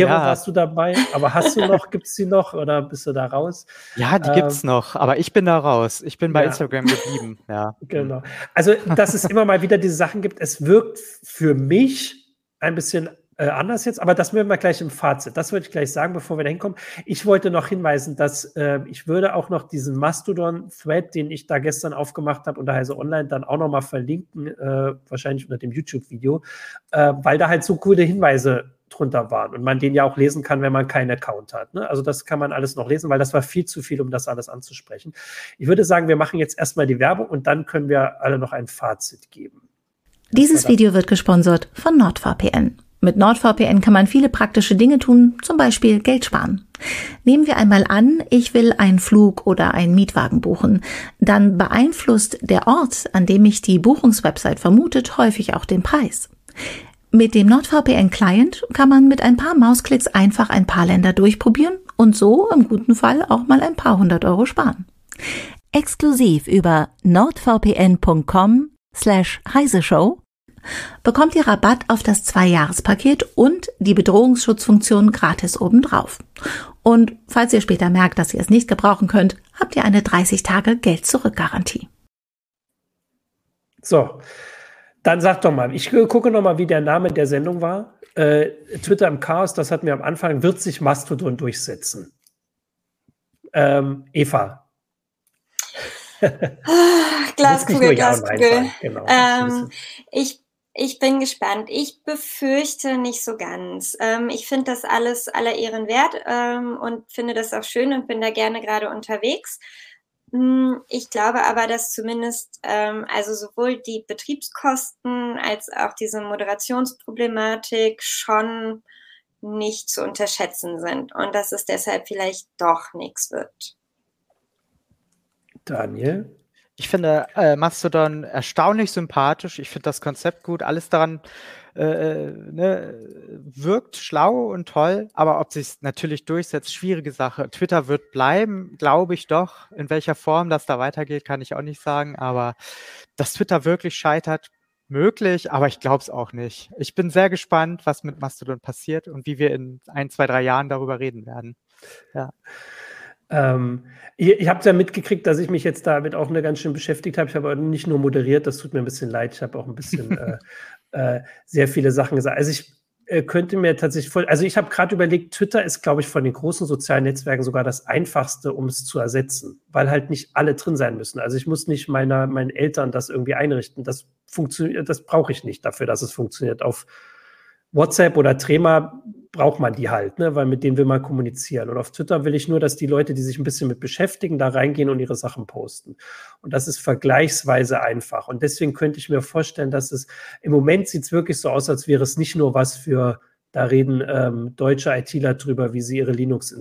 warst du dabei? Aber hast du noch, gibt's die noch oder bist du da raus? Ja, die gibt's noch, aber ich bin da raus. Ich bin bei Instagram geblieben. Ja. Genau. Also, dass es immer mal wieder diese Sachen gibt, es wirkt für mich ein bisschen anders jetzt, aber das werden wir gleich im Fazit. Das würde ich gleich sagen, bevor wir da hinkommen. Ich wollte noch hinweisen, dass ich würde auch noch diesen Mastodon-Thread, den ich da gestern aufgemacht habe unter Heise Online, dann auch nochmal verlinken, wahrscheinlich unter dem YouTube-Video, weil da halt so coole Hinweise drunter waren und man den ja auch lesen kann, wenn man keinen Account hat. Ne? Also das kann man alles noch lesen, weil das war viel zu viel, um das alles anzusprechen. Ich würde sagen, wir machen jetzt erstmal die Werbung und dann können wir alle noch ein Fazit geben. Dieses Video wird gesponsert von NordVPN. Mit NordVPN kann man viele praktische Dinge tun, zum Beispiel Geld sparen. Nehmen wir einmal an, ich will einen Flug oder einen Mietwagen buchen. Dann beeinflusst der Ort, an dem ich die Buchungswebsite vermutet, häufig auch den Preis. Mit dem NordVPN-Client kann man mit ein paar Mausklicks einfach ein paar Länder durchprobieren und so im guten Fall auch mal ein paar 100 Euro sparen. Exklusiv über nordvpn.com/heiseshow bekommt ihr Rabatt auf das 2-Jahres-Paket und die Bedrohungsschutzfunktion gratis obendrauf. Und falls ihr später merkt, dass ihr es nicht gebrauchen könnt, habt ihr eine 30-Tage-Geld-Zurück-Garantie. So, Dann sag doch mal, ich gucke noch mal, wie der Name der Sendung war. Twitter im Chaos, das hatten wir am Anfang, wird sich Mastodon durchsetzen. Eva. Glaskugel, Glaskugel. Genau. Ich bin gespannt. Ich befürchte nicht so ganz. Ich finde das alles aller Ehren wert und finde das auch schön und bin da gerne gerade unterwegs. Ich glaube aber, dass zumindest also sowohl die Betriebskosten als auch diese Moderationsproblematik schon nicht zu unterschätzen sind und dass es deshalb vielleicht doch nichts wird. Daniel? Ich finde Mastodon erstaunlich sympathisch. Ich finde das Konzept gut. Alles daran wirkt schlau und toll. Aber ob sich es natürlich durchsetzt, schwierige Sache. Twitter wird bleiben, glaube ich doch. In welcher Form das da weitergeht, kann ich auch nicht sagen. Aber dass Twitter wirklich scheitert, möglich. Aber ich glaube es auch nicht. Ich bin sehr gespannt, was mit Mastodon passiert und wie wir in 1, 2, 3 Jahren darüber reden werden. Ja. Ihr habt ja mitgekriegt, dass ich mich jetzt damit auch ganz schön beschäftigt habe. Ich habe nicht nur moderiert, das tut mir ein bisschen leid. Ich habe auch ein bisschen sehr viele Sachen gesagt. Also ich könnte mir tatsächlich ich habe gerade überlegt, Twitter ist, glaube ich, von den großen sozialen Netzwerken sogar das Einfachste, um es zu ersetzen, weil halt nicht alle drin sein müssen. Also ich muss nicht meinen Eltern das irgendwie einrichten. Das funktioniert, das brauche ich nicht dafür, dass es funktioniert. Auf WhatsApp oder Trema braucht man die halt, ne? Weil mit denen will man kommunizieren. Und auf Twitter will ich nur, dass die Leute, die sich ein bisschen mit beschäftigen, da reingehen und ihre Sachen posten. Und das ist vergleichsweise einfach. Und deswegen könnte ich mir vorstellen, dass es, im Moment sieht es wirklich so aus, als wäre es nicht nur was für, da reden deutsche ITler drüber, wie sie ihre Linux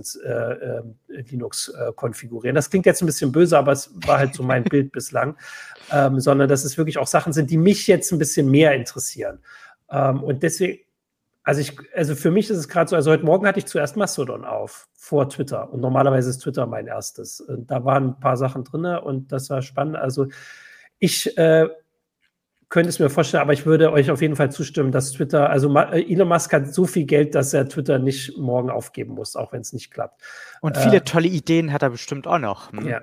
konfigurieren. Das klingt jetzt ein bisschen böse, aber es war halt so mein Bild bislang. Sondern dass es wirklich auch Sachen sind, die mich jetzt ein bisschen mehr interessieren. Und deswegen... Also für mich ist es gerade so, also heute Morgen hatte ich zuerst Mastodon auf, vor Twitter. Und normalerweise ist Twitter mein erstes. Und da waren ein paar Sachen drin und das war spannend. Also ich könnte es mir vorstellen, aber ich würde euch auf jeden Fall zustimmen, dass Twitter, also Elon Musk hat so viel Geld, dass er Twitter nicht morgen aufgeben muss, auch wenn es nicht klappt. Und viele tolle Ideen hat er bestimmt auch noch. Hm? Ja.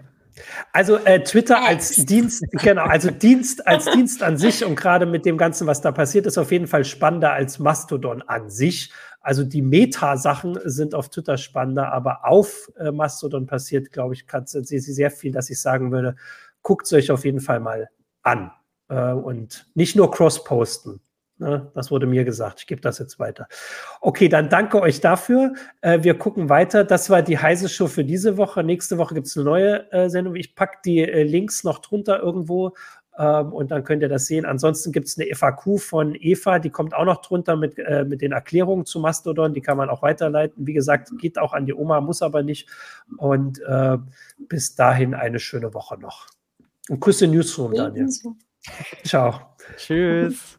Also Twitter als Dienst, genau, also Dienst als Dienst an sich und gerade mit dem Ganzen, was da passiert, ist auf jeden Fall spannender als Mastodon an sich. Also die Meta-Sachen sind auf Twitter spannender, aber auf Mastodon passiert, glaube ich, sehr viel, dass ich sagen würde, guckt es euch auf jeden Fall mal an und nicht nur cross-posten. Das wurde mir gesagt. Ich gebe das jetzt weiter. Okay, dann danke euch dafür. Wir gucken weiter. Das war die Heise Show für diese Woche. Nächste Woche gibt es eine neue Sendung. Ich packe die Links noch drunter irgendwo und dann könnt ihr das sehen. Ansonsten gibt es eine FAQ von Eva. Die kommt auch noch drunter mit den Erklärungen zu Mastodon. Die kann man auch weiterleiten. Wie gesagt, geht auch an die Oma, muss aber nicht. Und bis dahin eine schöne Woche noch. Und Küsse Newsroom, Daniel. Ciao. Tschüss.